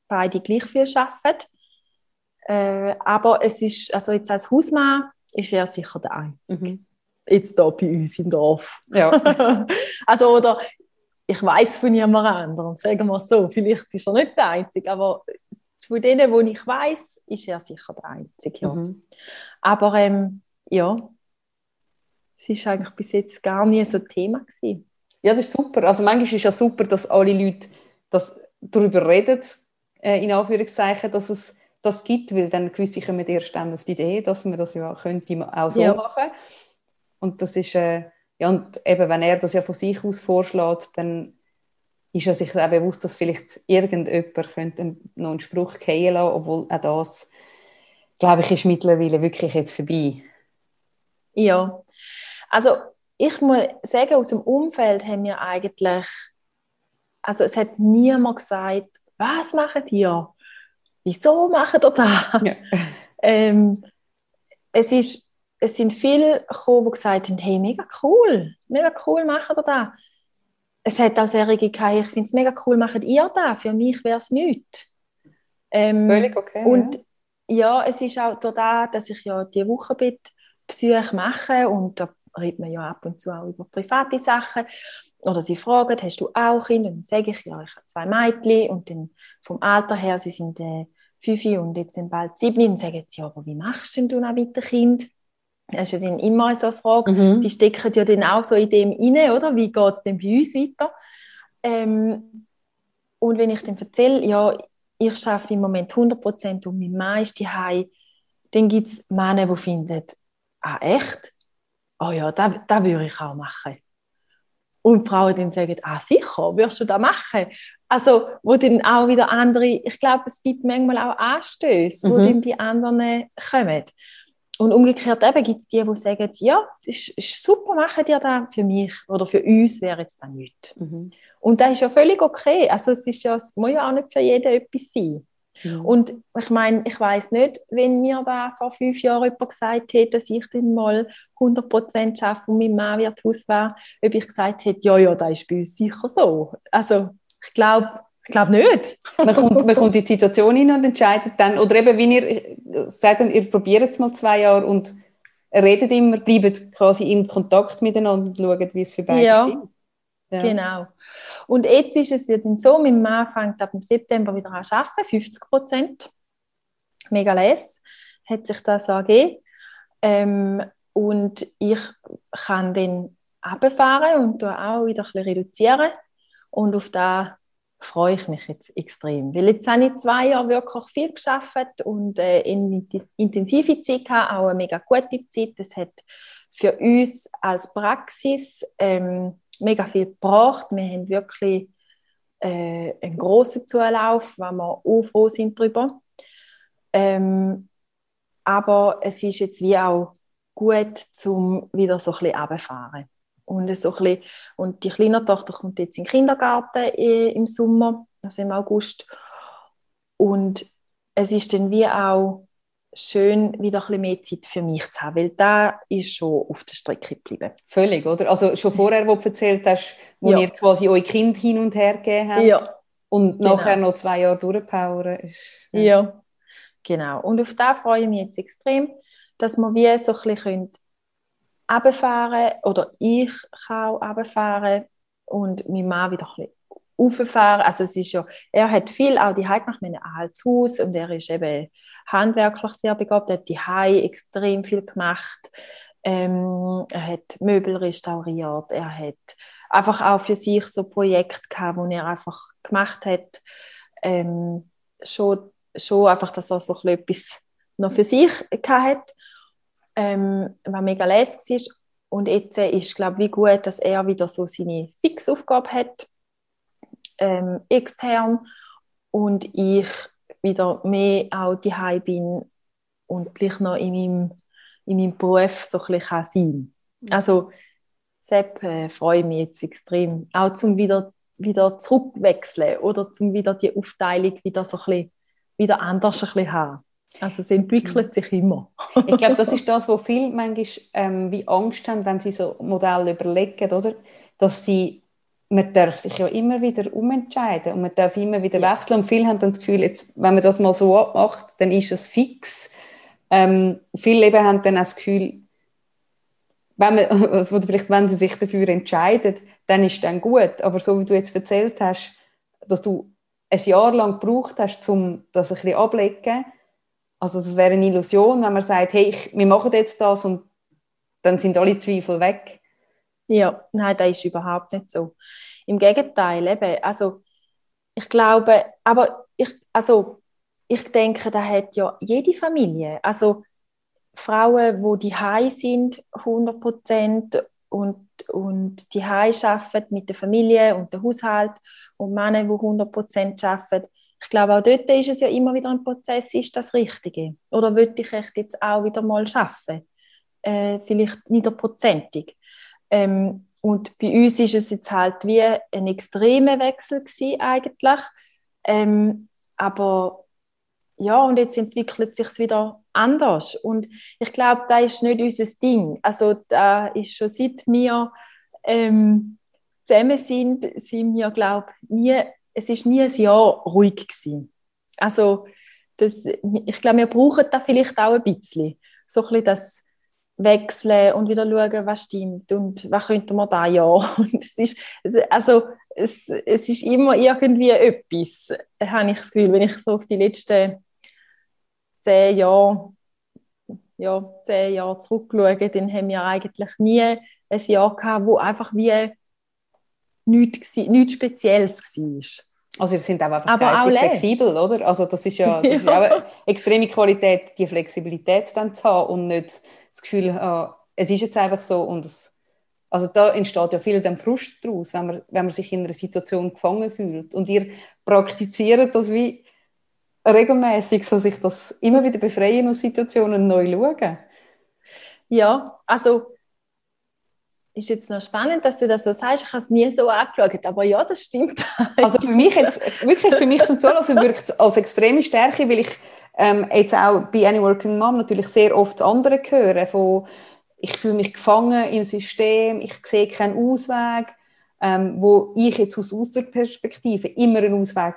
beide gleich viel arbeiten. Äh, aber es ist, also jetzt als Hausmann ist er sicher der Einzige. Mhm. Jetzt hier bei uns im Dorf. Ja. Also, oder ich weiss von niemand anderem, sagen wir es so. Vielleicht ist er nicht der Einzige, aber von denen, die ich weiss, ist er sicher der Einzige. Ja. Mhm. Aber ähm, ja, es ist eigentlich bis jetzt gar nie so ein Thema gewesen. Ja, das ist super. Also manchmal ist es ja super, dass alle Leute das darüber reden, äh, in Anführungszeichen, dass es das gibt, weil dann gewisse kommen erst dann auf die Idee, dass man das ja könnte auch so ja. machen. Und das ist, äh, ja, und eben, wenn er das ja von sich aus vorschlägt, dann ist er sich auch bewusst, dass vielleicht irgendjemand könnte noch einen Spruch fallen lassen, obwohl auch das, glaube ich, ist mittlerweile wirklich jetzt vorbei. Ja, also ich muss sagen, aus dem Umfeld haben wir eigentlich, also es hat niemand gesagt, was machen die ja? Wieso machen ihr das? Ja. Ähm, es, ist, es sind viele gekommen, die gesagt haben, hey, mega cool, mega cool, machen ihr das. Es hat auch solche gegeben, ich finde es mega cool, macht ihr das, für mich wäre es nichts. Ähm, Völlig okay. Und ja. ja, es ist auch dadurch, dass ich ja die Wochenbettbesuche mache und da redet man ja ab und zu auch über private Sachen. Oder sie fragen, hast du auch Kinder? Und dann sage ich, ja, ich habe zwei Mädchen und dann vom Alter her, sie sind äh, fünf und jetzt sind bald sieben und sagen jetzt, ja, aber wie machst denn du noch mit dem Kind? Das ist ja dann immer so eine Frage. Mhm. Die stecken ja dann auch so in dem rein, oder? Wie geht es denn bei uns weiter? Ähm, und wenn ich dann erzähle, ja, ich arbeite im Moment hundert Prozent und mein Mann ist daheim, dann gibt es Männer, die finden, ah, echt? Oh ja, das, das würde ich auch machen. Und die Frauen dann sagen, ah sicher, würdest du das machen? Also, wo dann auch wieder andere, ich glaube, es gibt manchmal auch Anstöße, mhm. die dann bei anderen kommen. Und umgekehrt eben gibt es die, die sagen, ja, das ist super, machen die das für mich oder für uns wäre jetzt das nichts. Mhm. Und das ist ja völlig okay. Also es ist ja, es muss ja auch nicht für jeden etwas sein. Mhm. Und ich meine, ich weiss nicht, wenn mir da vor fünf Jahren jemand gesagt hätte, dass ich dann mal hundert Prozent arbeite und mein Mann wird Hausfrau, ob ich gesagt hätte, ja, ja, das ist bei uns sicher so. Also ich glaube ich glaub nicht. Man kommt, man kommt in die Situation hin und entscheidet dann, oder eben, wenn ihr sagt, ihr probiert es mal zwei Jahre und redet immer, bleibt quasi im Kontakt miteinander und schaut, wie es für beide ja. stimmt. Ja. Genau. Und jetzt ist es ja dann so, mein Mann fängt ab dem September wieder an zu arbeiten, fünfzig Prozent. Mega les, hat sich das so ergeben. Ähm, und ich kann dann runterfahren und auch wieder ein bisschen reduzieren. Und auf das freue ich mich jetzt extrem. Weil jetzt habe ich zwei Jahre wirklich viel gearbeitet und äh, eine intensive Zeit gehabt, auch eine mega gute Zeit. Das hat für uns als Praxis ähm, mega viel gebracht. Wir haben wirklich äh, einen grossen Zulauf, wo wir auch froh sind darüber. Ähm, aber es ist jetzt wie auch gut, um wieder so ein bisschen runterzufahren. Und, so ein bisschen, und die kleine Tochter kommt jetzt in den Kindergarten im Sommer, also im August. Und es ist dann wie auch schön, wieder ein bisschen mehr Zeit für mich zu haben, weil da ist schon auf der Strecke geblieben. Völlig, oder? Also schon vorher, wo du erzählt hast, wo ja. ihr quasi euer Kind hin und her gegeben habt ja. und genau. nachher noch zwei Jahre durchpowern. Ist, ja. ja, genau. Und auf das freue ich mich jetzt extrem, dass wir wie so ein bisschen runterfahren können, oder ich kann auch runterfahren und mein Mann wieder ein bisschen rauffahren. Also es ist ja, er hat viel auch daheim gemacht, wir haben ein altes Haus und er ist eben handwerklich sehr begabt, er hat daheim extrem viel gemacht, ähm, er hat Möbel restauriert, er hat einfach auch für sich so Projekte gehabt, die er einfach gemacht hat, ähm, schon, schon einfach, dass er so etwas noch für sich gehabt, ähm, was mega lässig ist. Und jetzt ist, glaube ich, wie gut, dass er wieder so seine Fixaufgabe hat, ähm, extern, und ich wieder mehr auch daheim bin und gleich noch in meinem, in meinem Beruf so ein bisschen sein kann. Also, Sepp, äh, freue ich mich jetzt extrem. Auch zum wieder, wieder zurückwechseln oder zum wieder die Aufteilung wieder so ein bisschen, wieder anders ein bisschen haben. Also es entwickelt sich immer. Ich glaube, das ist das, wo viele manchmal ähm, wie Angst haben, wenn sie so Modelle überlegen, oder? Dass sie, man darf sich ja immer wieder umentscheiden und man darf immer wieder ja. wechseln. Und viele haben dann das Gefühl, jetzt, wenn man das mal so abmacht, dann ist es fix. Ähm, viele eben haben dann auch das Gefühl, wenn, man, vielleicht, wenn sie sich dafür entscheiden, dann ist es dann gut. Aber so wie du jetzt erzählt hast, dass du ein Jahr lang gebraucht hast, um das ein bisschen abzulegen, also das wäre eine Illusion, wenn man sagt, hey, ich, wir machen jetzt das und dann sind alle Zweifel weg. Ja, nein, das ist überhaupt nicht so. Im Gegenteil, eben, also ich glaube, aber ich, also ich denke, das hat ja jede Familie. Also Frauen, die daheim sind, hundert Prozent und, und daheim arbeiten mit der Familie und dem Haushalt, und Männer, die hundert Prozent arbeiten. Ich glaube, auch dort ist es ja immer wieder ein Prozess, ist das Richtige? Oder würde ich echt jetzt auch wieder mal arbeiten? Äh, vielleicht niederprozentig. Ähm, und bei uns ist es jetzt halt wie ein extremer Wechsel gewesen eigentlich. Ähm, aber ja, und jetzt entwickelt sich es wieder anders. Und ich glaube, das ist nicht unser Ding. Also da ist schon seit wir ähm, zusammen sind, sind wir, glaube ich, nie... Es war nie ein Jahr ruhig gewesen. Also, das, ich glaube, wir brauchen das vielleicht auch ein bisschen. So ein bisschen das Wechseln und wieder schauen, was stimmt und was könnten wir da ja. Und es ist, also, es, es ist immer irgendwie etwas, habe ich das Gefühl, wenn ich so auf die letzten zehn Jahre, ja, zehn Jahre zurückschaue, dann haben wir eigentlich nie ein Jahr gehabt, wo einfach wie nichts, nichts Spezielles war. Also ihr seid auch einfach aber geistig auch flexibel, oder? Also das ist ja, das ja. Ist ja auch eine extreme Qualität, die Flexibilität dann zu haben und nicht das Gefühl, oh, es ist jetzt einfach so. Und es, also da entsteht ja viel dem Frust daraus, wenn man, wenn man sich in einer Situation gefangen fühlt. Und ihr praktiziert das wie regelmäßig, so sich das immer wieder befreien aus Situationen, neu schauen. Ja, also ist jetzt noch spannend, dass du das so sagst. Ich habe es nie so angeschaut, aber ja, das stimmt. Also für mich, jetzt, wirklich für mich zum Zuhören wirkt es als extreme Stärke, weil ich ähm, jetzt auch bei Any Working Mom natürlich sehr oft andere höre, von ich fühle mich gefangen im System, ich sehe keinen Ausweg, ähm, wo ich jetzt aus unserer Perspektive immer einen Ausweg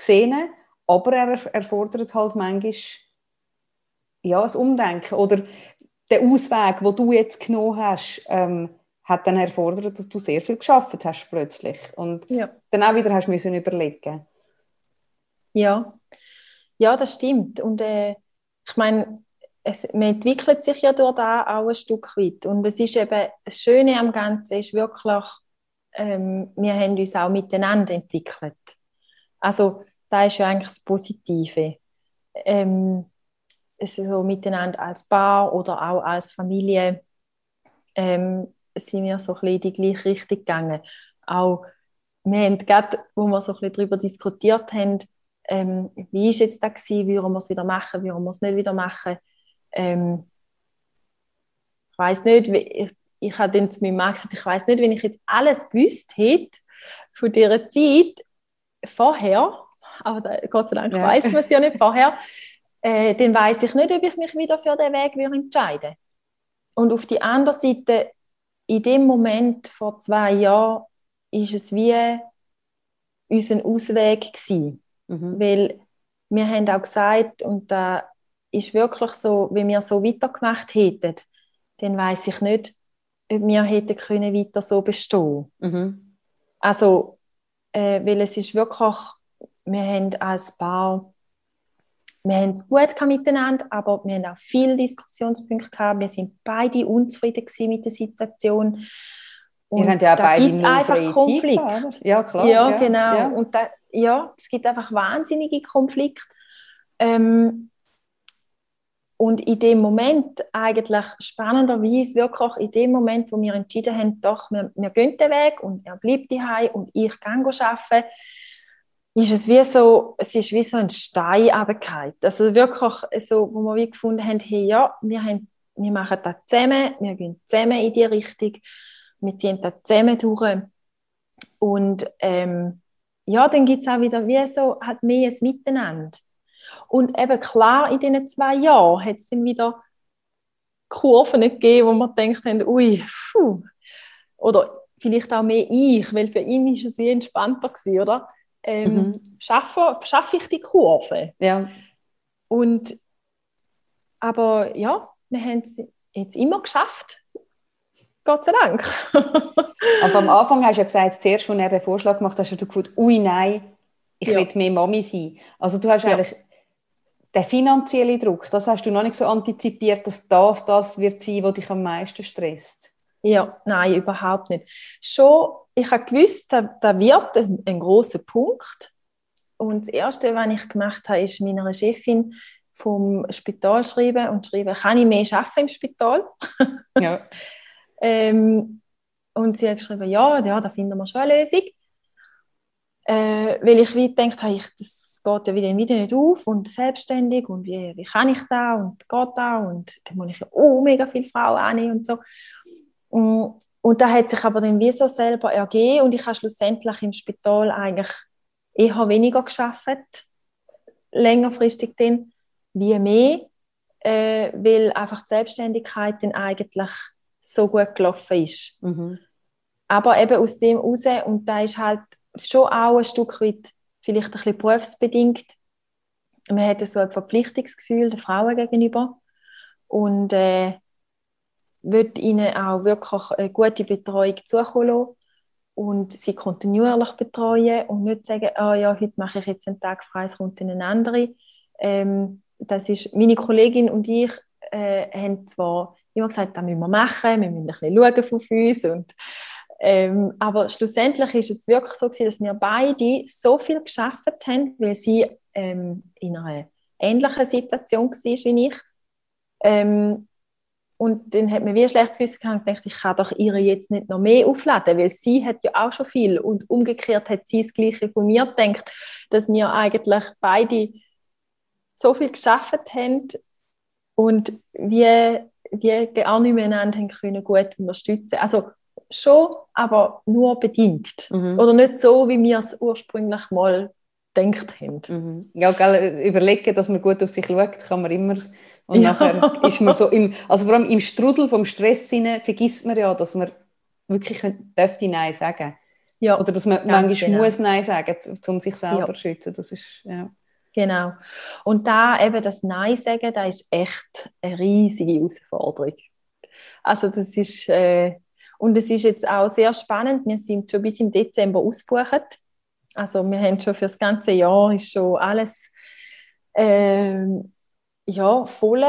sehe, aber er erfordert halt manchmal ja, ein Umdenken. Oder der Ausweg, den du jetzt genommen hast, ähm, hat dann erfordert, dass du sehr viel gearbeitet hast plötzlich und ja. dann auch wieder hast müssen überlegen. Ja, ja, das stimmt. Und äh, ich meine, es, man entwickelt sich ja durch das auch ein Stück weit. Und es ist eben, das Schöne am Ganzen ist wirklich, ähm, wir haben uns auch miteinander entwickelt. Also das ist ja eigentlich das Positive. Ähm, so miteinander als Paar oder auch als Familie ähm, sind wir so ein bisschen in die gleiche Richtung gegangen. Auch, wir haben gerade, wo wir so ein bisschen darüber diskutiert haben, ähm, wie war jetzt das gewesen, würden wir es wieder machen, würden wir es nicht wieder machen. Ähm, ich weiss nicht, ich, ich habe dann zu meinem Mann gesagt, ich weiss nicht, wenn ich jetzt alles gewusst hätte von dieser Zeit vorher, aber Gott sei Dank weiss man es ja nicht vorher, äh, dann weiss ich nicht, ob ich mich wieder für diesen Weg entscheiden würde. Und auf der anderen Seite, in dem Moment vor zwei Jahren, ist es wie unser Ausweg gewesen. Mhm. Weil wir haben auch gesagt, und da ist wirklich so, wenn wir so weitergemacht hätten, dann weiss ich nicht, ob wir hätten können weiter so bestehen. Mhm. Also, äh, weil es ist wirklich, wir haben als Paar, wir haben es gut miteinander, aber wir haben auch viele Diskussionspunkte gehabt. Wir waren beide unzufrieden mit der Situation. Und wir haben ja auch beide gibt einfach Konflikt. Tiefel, ja, klar. Ja, ja genau. Ja. Und da, ja, es gibt einfach wahnsinnige Konflikte. Ähm, und in dem Moment, eigentlich spannenderweise, wirklich in dem Moment, wo wir entschieden haben, doch, wir, wir gehen den Weg und er bleibt daheim und ich kann arbeiten, ist es wie so, es ist wie so ein Stein runtergefallen. Also wirklich, so, wo wir wie gefunden haben, hey, ja, wir, haben, wir machen das zusammen, wir gehen zusammen in die Richtung, wir ziehen das zusammen durch. Und ähm, ja, dann gibt es auch wieder wie so, hat mehr ein Miteinander. Und eben klar, in diesen zwei Jahren hat es dann wieder Kurven gegeben, wo man denkt, ui, puh. Oder vielleicht auch mehr ich, weil für ihn war es wie entspannter gewesen, oder? Ähm, mhm. schaffe, schaffe ich die Kurve? Ja. Und, aber ja, wir haben es jetzt immer geschafft. Gott sei Dank. Aber am Anfang hast du ja gesagt, zuerst, als er den Vorschlag gemacht hat, hast du gedacht, ui, nein, ich ja. will mehr Mami sein. Also du hast ja. eigentlich den finanziellen Druck, das hast du noch nicht so antizipiert, dass das das wird sein, was dich am meisten stresst. Ja, nein, überhaupt nicht. Schon, ich habe gewusst, da, da wird ein, ein grosser Punkt. Und das Erste, was ich gemacht habe, ist meiner Chefin vom Spital schreiben und schreiben, kann ich mehr arbeiten im Spital? Ja. ähm, und sie hat geschrieben, ja, ja, da finden wir schon eine Lösung. Äh, weil ich wie gedacht habe, ich, das geht ja wieder, wieder nicht auf und selbstständig und wie, wie kann ich da und geht da und dann muss ich ja oh, mega viele Frauen annehmen und so. Und, und da hat sich aber dann wie so selber ergeben und ich habe schlussendlich im Spital eigentlich eher weniger gearbeitet, längerfristig dann, wie mehr, äh, weil einfach die Selbstständigkeit dann eigentlich so gut gelaufen ist. Mhm. Aber eben aus dem raus, und da ist halt schon auch ein Stück weit vielleicht ein bisschen berufsbedingt. Man hat so ein Verpflichtungsgefühl den Frauen gegenüber und äh, wird ihnen auch wirklich eine gute Betreuung zukommen lassen und sie kontinuierlich betreuen und nicht sagen, oh ja, heute mache ich jetzt einen Tag frei, es kommt dann eine andere. Ähm, das ist, meine Kollegin und ich äh, haben zwar immer gesagt, das müssen wir machen, wir müssen ein bisschen schauen auf uns und Ähm, aber schlussendlich ist es wirklich so gewesen, dass wir beide so viel gearbeitet haben, weil sie ähm, in einer ähnlichen Situation war wie ich. Ähm, und dann hat man wie ein schlechtes Gewissen gehabt und gedacht, ich kann doch ihre jetzt nicht noch mehr aufladen, weil sie hat ja auch schon viel. Und umgekehrt hat sie das Gleiche von mir gedacht, dass wir eigentlich beide so viel gearbeitet haben und wir, wir gar nicht miteinander können gut unterstützen. Also schon, aber nur bedingt. Mhm. Oder nicht so, wie wir es ursprünglich mal gedacht haben. Mhm. Ja, gell, überlegen, dass man gut auf sich schaut, kann man immer. Und ja. nachher ist man so im, also vor allem im Strudel vom Stress hinein vergisst man ja, dass man wirklich dürfte Nein sagen. Ja. Oder dass man ja, manchmal genau. muss Nein sagen, um sich selber ja. zu schützen. Das ist, ja. Genau. Und da eben das Nein sagen, das ist echt eine riesige Herausforderung. Also das ist... Äh, Und es ist jetzt auch sehr spannend, wir sind schon bis im Dezember ausgebucht. Also wir haben schon für das ganze Jahr ist schon alles ähm, ja, voll.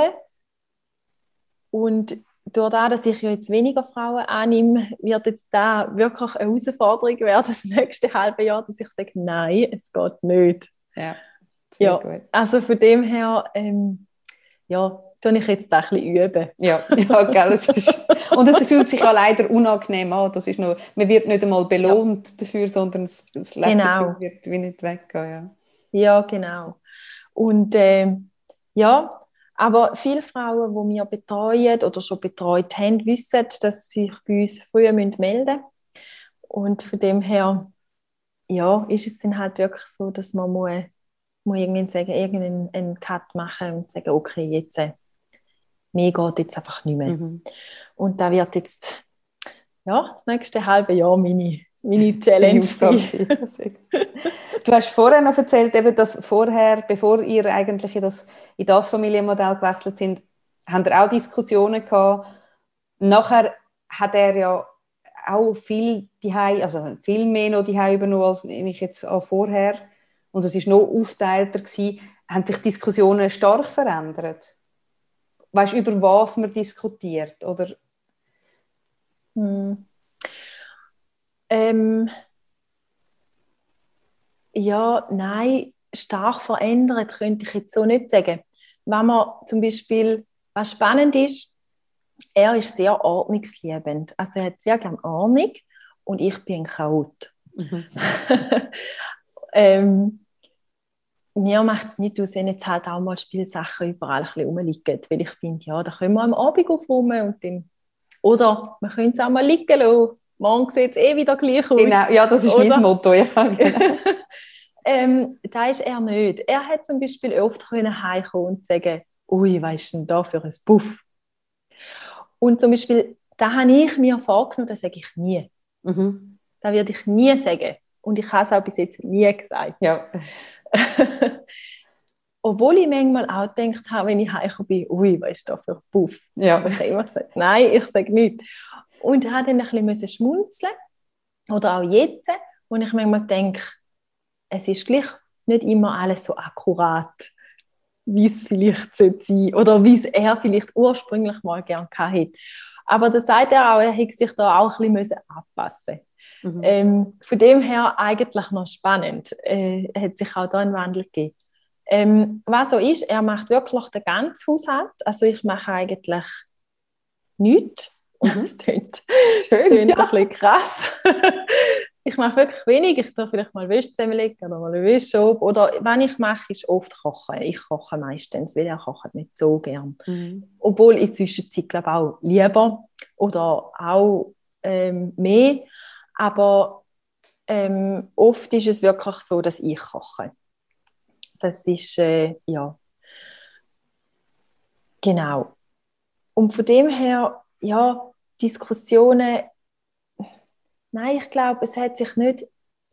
Und dadurch, dass ich ja jetzt weniger Frauen annehme, wird jetzt da wirklich eine Herausforderung werden, das nächste halbe Jahr, dass ich sage, nein, es geht nicht. Ja, ja gut. Also von dem her, ähm, ja, tue ich jetzt ein bisschen üben. Ja, ja gell, das ist... Und es fühlt sich auch leider unangenehm an. Das ist noch, man wird nicht einmal belohnt ja. dafür, sondern das Lächeln genau. wird wie nicht weggehen. Ja, ja genau. Und äh, ja, aber viele Frauen, die wir betreuen oder schon betreut haben, wissen, dass sie sich bei uns früher melden müssen. Und von dem her ja, ist es dann halt wirklich so, dass man muss muss irgendwie sagen, irgendeinen Cut machen und sagen, okay, jetzt mehr geht jetzt einfach nicht mehr. Mhm. Und da wird jetzt ja, das nächste halbe Jahr meine, meine Challenge sein. Du hast vorher noch erzählt, eben, dass vorher, bevor ihr eigentlich in das, in das Familienmodell gewechselt sind, habt ihr auch Diskussionen gehabt. Nachher hat er ja auch viel daheim, also viel mehr noch daheim übernommen als ich jetzt auch vorher. Und es war noch aufteilter gewesen. Haben sich Diskussionen stark verändert? Weißt du, über was man diskutiert? Oder? Hm. Ähm. Ja, nein, stark verändert könnte ich jetzt so nicht sagen. Wenn man zum Beispiel, was spannend ist, er ist sehr ordnungsliebend. Also er hat sehr gerne Ordnung und ich bin ein Chaot. Mhm. ähm, mir macht es nicht aus, wenn jetzt halt auch mal Spielsachen überall ein bisschen rumliegen, weil ich finde, ja, da können wir am Abend aufräumen und dann, oder wir können es auch mal liegen lassen. Morgen sieht es eh wieder gleich aus. Genau, ja, das ist oder? Mein Motto. Ja, genau. ähm, das ist er nicht. Er hat zum Beispiel oft heimkommen und sagen, ui, was ist denn da für ein Puff? Und zum Beispiel, da habe ich mir vorgenommen, das sage ich nie. Mhm. Das würde ich nie sagen. Und ich habe es auch bis jetzt nie gesagt. Ja. Obwohl ich manchmal auch gedacht habe, wenn ich heimgekommen bin, ui, was ist da für ein Puff? Ja. Aber ich habe immer gesagt, nein, ich sage nichts. Und ich musste dann ein bisschen schmunzeln. Oder auch jetzt, wo ich manchmal denke, es ist gleich nicht immer alles so akkurat, wie es vielleicht sein sollte. Oder wie es er vielleicht ursprünglich mal gerne hatte. Aber da sagt er auch, er hätte sich da auch ein bisschen anpassen müssen. Mhm. Ähm, von dem her eigentlich noch spannend. Äh, hat sich auch da ein Wandel gegeben. Ähm, was so ist, er macht wirklich den ganzen Haushalt. Also ich mache eigentlich nichts. Das klingt, das klingt ja. Ein bisschen krass. Ich mache wirklich wenig. Ich tue vielleicht mal Wäsche zusammenlegen oder mal eine Wäsche ab. Oder wenn ich mache, ist oft kochen. Ich koche meistens, weil er kocht nicht so gern. Mhm. Obwohl in der Zwischenzeit glaube ich auch lieber oder auch ähm, mehr. Aber ähm, oft ist es wirklich so, dass ich koche. Das ist, äh, ja. Genau. Und von dem her, ja, Diskussionen, nein, ich glaube, es hat sich nicht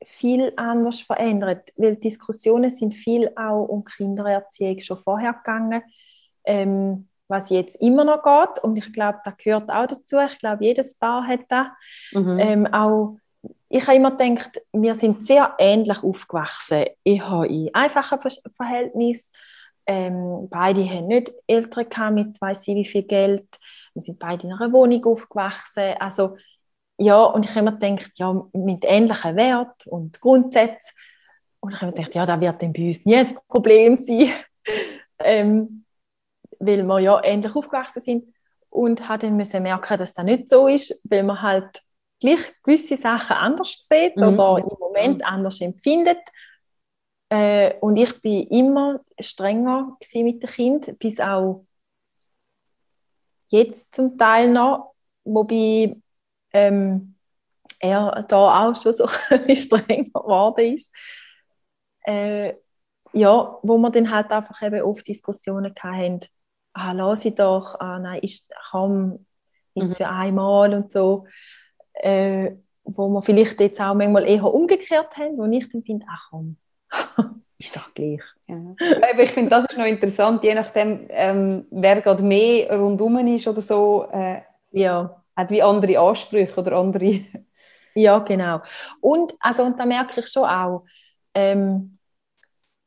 viel anders verändert, weil Diskussionen sind viel auch um Kindererziehung schon vorher gegangen, ähm, was jetzt immer noch geht, und ich glaube, das gehört auch dazu, ich glaube, jedes Paar hat das. Mhm. Ähm, auch, ich habe immer gedacht, wir sind sehr ähnlich aufgewachsen, ich habe ein einfaches Verhältnis, ähm, beide haben nicht Eltern gehabt mit weiss ich wie viel Geld, wir sind beide in einer Wohnung aufgewachsen. Also, ja, und ich habe mir gedacht, ja, mit ähnlichen Werten und Grundsätzen. Und ich habe mir gedacht, ja, das wird dann bei uns nie ein Problem sein. ähm, weil wir ja ähnlich aufgewachsen sind. Und habe dann müssen merken, dass das nicht so ist, weil man halt gleich gewisse Sachen anders sieht mhm. oder im Moment anders empfindet. Äh, und ich bin immer strenger mit dem Kind, bis auch jetzt zum Teil noch, wobei ähm, er da auch schon so ein bisschen strenger geworden ist. Äh, ja, wo wir dann halt einfach eben oft Diskussionen hatten, ah, lass ich doch, ah, nein, ich komm jetzt für einmal und so. Äh, wo wir vielleicht jetzt auch manchmal eher umgekehrt haben, wo ich dann finde, ach komm, ist doch gleich. Ja. Ich finde, das ist noch interessant, je nachdem, ähm, wer gerade mehr rundum ist oder so, äh, ja. hat wie andere Ansprüche oder andere... Ja, genau. Und, also, und da merke ich schon auch, ähm,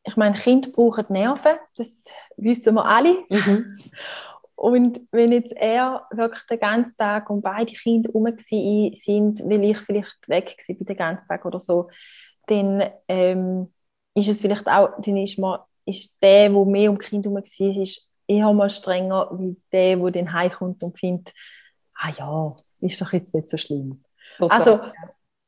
ich meine, Kinder brauchen Nerven, das wissen wir alle. Mhm. Und wenn jetzt er wirklich den ganzen Tag und beide Kinder rum sind, weil ich vielleicht weg war den ganzen Tag oder so, dann... Ähm, ist es vielleicht auch, dann ist, man, ist der, der mehr um die Kinder herum war, ist eher mal strenger wie der, der dann heimkommt und findet, ah ja, ist doch jetzt nicht so schlimm. Total. Also,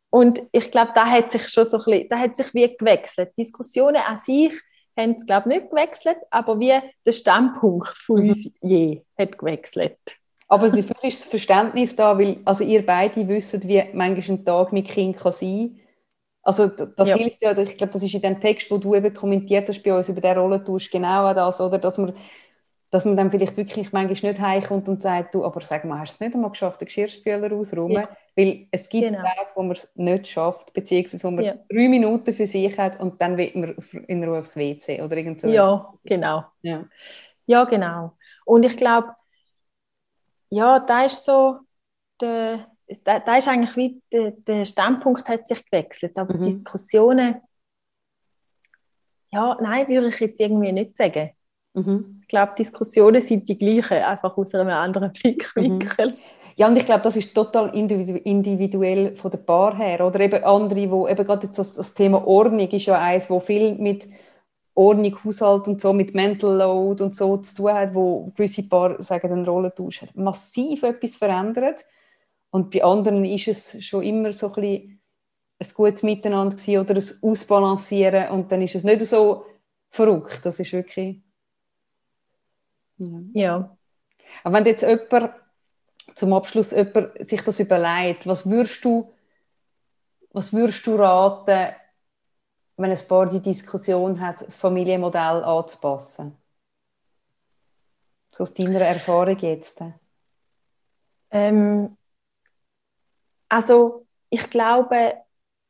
und ich glaube, da hat sich schon so ein bisschen, da hat sich wie gewechselt. Diskussionen an sich haben es, glaube ich, nicht gewechselt, aber wie der Standpunkt von uns je hat gewechselt. Aber dafür ist das Verständnis da, weil also ihr beide wisst, wie manchmal ein Tag mit Kind kann sein kann. Also das ja. hilft ja, ich glaube, das ist in dem Text, wo du eben kommentiert hast bei uns über diese Rollentausch, genau das, oder? Dass man, dass man dann vielleicht wirklich manchmal nicht heimkommt und sagt, du, aber sag mal, hast du es nicht einmal geschafft, den Geschirrspüler auszuräumen? Ja. Weil es gibt genau. Tage, wo man es nicht schafft, beziehungsweise wo man ja. drei Minuten für sich hat und dann will man in Ruhe aufs W C oder irgend so. Ja, genau. Ja. ja, genau. Und ich glaube, ja, da ist so der... Da, da ist eigentlich wie der, der Standpunkt hat sich gewechselt, aber mhm. Diskussionen, ja, nein, würde ich jetzt irgendwie nicht sagen. Mhm. Ich glaube, Diskussionen sind die gleichen, einfach aus einem anderen Blickwinkel. Mhm. Ja, und ich glaube, das ist total individuell von der Paar her, oder eben andere, wo eben gerade jetzt das, das Thema Ordnung ist ja eins, wo viel mit Ordnung, Haushalt und so, mit Mental Load und so zu tun hat, wo gewisse Paare sagen, den Rollentausch hat massiv etwas verändert. Und bei anderen ist es schon immer so ein bisschen ein gutes Miteinander gewesen oder ein Ausbalancieren. Und dann ist es nicht so verrückt. Das ist wirklich... Ja. ja. Aber wenn jetzt jemand, zum Abschluss, jemand sich das überlegt, was würdest du, was würdest du raten, wenn ein Paar die Diskussion hat, das Familienmodell anzupassen? So aus deiner Erfahrung jetzt. Ähm... Also, ich glaube,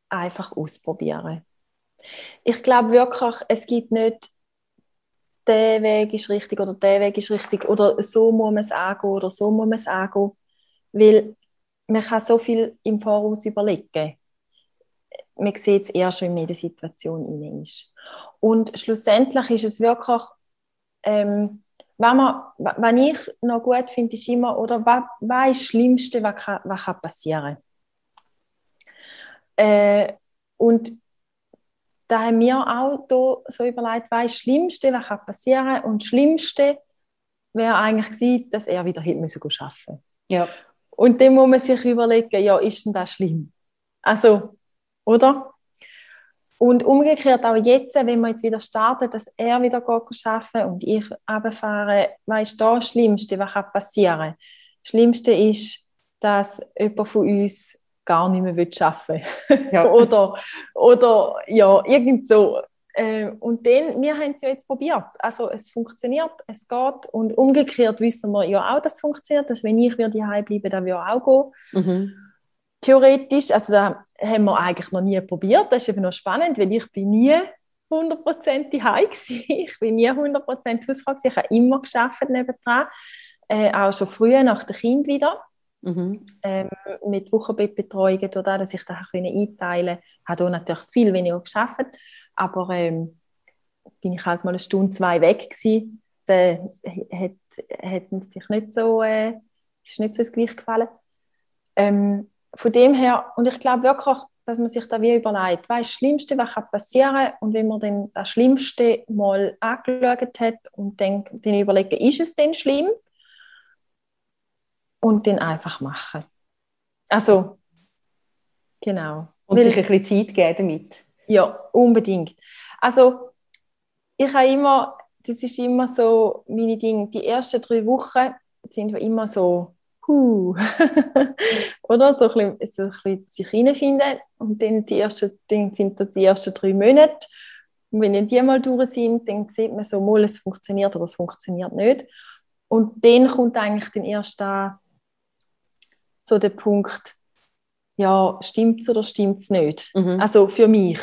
einfach ausprobieren. Ich glaube wirklich, es gibt nicht, der Weg ist richtig oder der Weg ist richtig oder so muss man es angehen oder so muss man es angehen, weil man kann so viel im Voraus überlegen. Man sieht es erst, wenn man in der Situation rein ist. Und schlussendlich ist es wirklich, ähm, wenn man, wenn ich noch gut finde, ist immer, oder was, was ist das Schlimmste, was, kann, was kann passieren kann. Äh, und da haben wir auch hier so überlegt, was ist das Schlimmste, was kann passieren kann. Und das Schlimmste wäre eigentlich gewesen, dass er wieder hätte müssen arbeiten müssen. Ja. Und dann muss man sich überlegen, ja, ist denn das schlimm? Also, oder? Und umgekehrt auch jetzt, wenn wir jetzt wieder starten, dass er wieder arbeiten und ich runterfahre, was ist da das Schlimmste, was passieren kann? Das Schlimmste ist, dass jemand von uns gar nicht mehr arbeiten will. Ja. oder, oder, ja, irgend so. Äh, und dann, wir haben es ja jetzt probiert. Also, es funktioniert, es geht. Und umgekehrt wissen wir ja auch, dass es funktioniert. Dass wenn ich wieder daheim bleibe, dann würde auch gehen. Mhm. Theoretisch, also da haben wir eigentlich noch nie probiert. Das ist eben noch spannend, weil ich bin nie hundert Prozent daheim gsi. Ich bin nie hundert Prozent Hausfrau gsi. Ich habe immer gearbeitet nebenan. Äh, auch schon früher nach dem Kind wieder. Mhm. Ähm, mit Wochenbettbetreuungen, dass ich das einteilen konnte. Ich habe natürlich viel weniger gearbeitet. Aber ähm, bin ich halt mal eine Stunde, zwei weg gsi. Das äh, hat, hat sich nicht so, äh, ist nicht so das Gleiche gefallen. Ähm, Von dem her, und ich glaube wirklich, dass man sich da wie überlegt, was ist das Schlimmste, was passieren kann. Und wenn man dann das Schlimmste mal angeschaut hat und dann, dann überlegt, ist es denn schlimm? Und dann einfach machen. Also, genau. Und weil, sich ein bisschen Zeit geben damit. Ja, unbedingt. Also, ich habe immer, das ist immer so meine Dinge, die ersten drei Wochen sind immer so, Uh. oder so ein bisschen, so ein bisschen sich hineinfinden und dann, die ersten, dann sind das die ersten drei Monate und wenn die mal durch sind, dann sieht man so, mal, es funktioniert oder es funktioniert nicht und dann kommt eigentlich dann erst da so der Punkt, ja, stimmt es oder stimmt es nicht, mhm. also für mich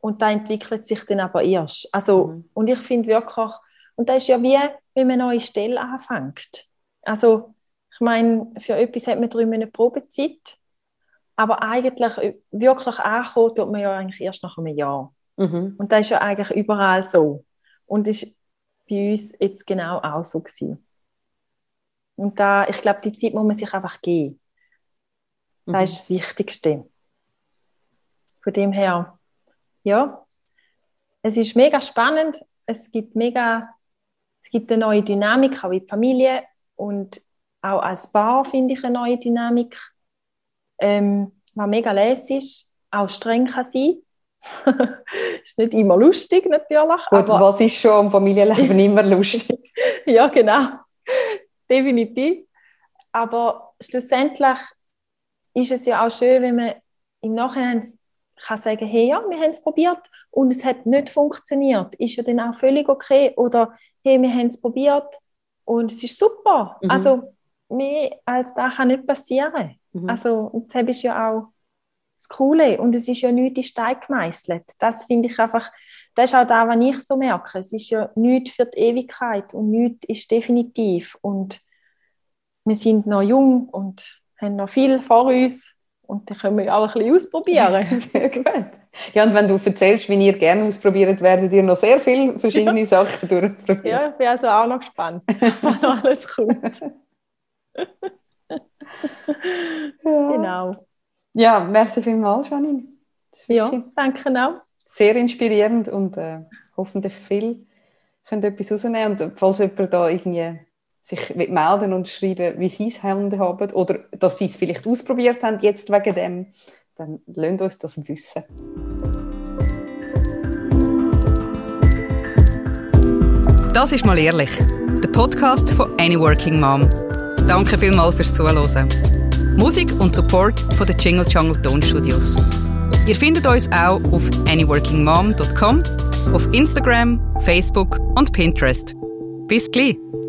und da entwickelt sich dann aber erst, also mhm. und ich finde wirklich, und das ist ja wie, wenn man eine neue Stelle anfängt. Also, ich meine, für etwas hat man drei Monate Probezeit, aber eigentlich wirklich ankommen tut man ja eigentlich erst nach einem Jahr. Mhm. Und das ist ja eigentlich überall so. Und das war bei uns jetzt genau auch so gewesen. Und da, ich glaube, die Zeit muss man sich einfach geben. Das mhm. ist das Wichtigste. Von dem her, ja, es ist mega spannend, es gibt mega, es gibt eine neue Dynamik, auch in der Familie. Und auch als Paar finde ich eine neue Dynamik, ähm, was mega lässig ist, auch streng kann sein. Ist nicht immer lustig, natürlich. Gut, aber was ist schon im Familienleben immer lustig? Ja, genau. Definitiv. Aber schlussendlich ist es ja auch schön, wenn man im Nachhinein kann sagen, hey, ja, wir haben es probiert und es hat nicht funktioniert. Ist ja dann auch völlig okay. Oder, hey, wir haben es probiert und es ist super. Mhm. Also, mehr als das kann nicht passieren. Mhm. Also, das ist ja auch das Coole. Und es ist ja nichts in Stein gemeißelt. Das finde ich einfach, das ist auch das, was ich so merke. Es ist ja nichts für die Ewigkeit und nichts ist definitiv. Und wir sind noch jung und haben noch viel vor uns. Und dann können wir auch ein bisschen ausprobieren. Sehr gut. Ja, und wenn du erzählst, wie ihr gerne ausprobiert, werden dir noch sehr viele verschiedene ja. Sachen durchprobieren. Ja, ich bin also auch noch gespannt, was alles kommt. Ja. Genau. Ja, merci vielmals, Janine. Ja, danke auch. Sehr inspirierend und äh, hoffentlich viel könnt etwas rausnehmen. Und falls jemand da irgendwie sich melden und schreiben, wie sie es handhaben oder dass sie es vielleicht ausprobiert haben, jetzt wegen dem, dann lasst uns das wissen. Das ist mal ehrlich, der Podcast von Any Working Mom. Danke vielmals fürs Zuhören. Musik und Support von den Jingle Jungle Tone Studios. Ihr findet uns auch auf any working mom dot com, auf Instagram, Facebook und Pinterest. Bis gleich!